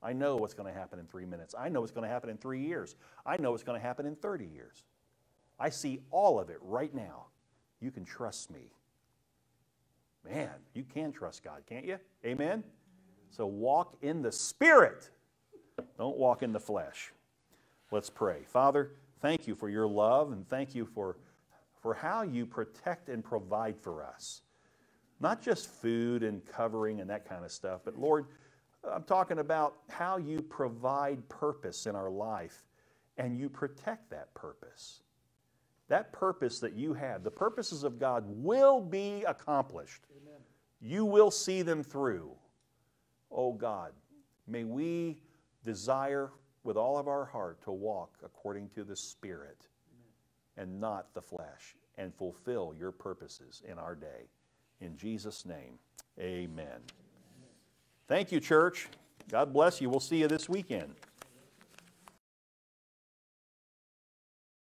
I know what's going to happen in three minutes. I know what's going to happen in three years. I know what's going to happen in thirty years. I see all of it right now. You can trust me. Man, you can trust God, can't you? Amen? So walk in the Spirit. Don't walk in the flesh. Let's pray. Father, thank you for your love, and thank you for, for how you protect and provide for us. Not just food and covering and that kind of stuff, but Lord, I'm talking about how you provide purpose in our life and you protect that purpose. That purpose that you have, the purposes of God will be accomplished. Amen. You will see them through. Oh God, may we desire with all of our heart to walk according to the Spirit. Amen. And not the flesh, and fulfill your purposes in our day. In Jesus' name, amen. Thank you, church. God bless you. We'll see you this weekend.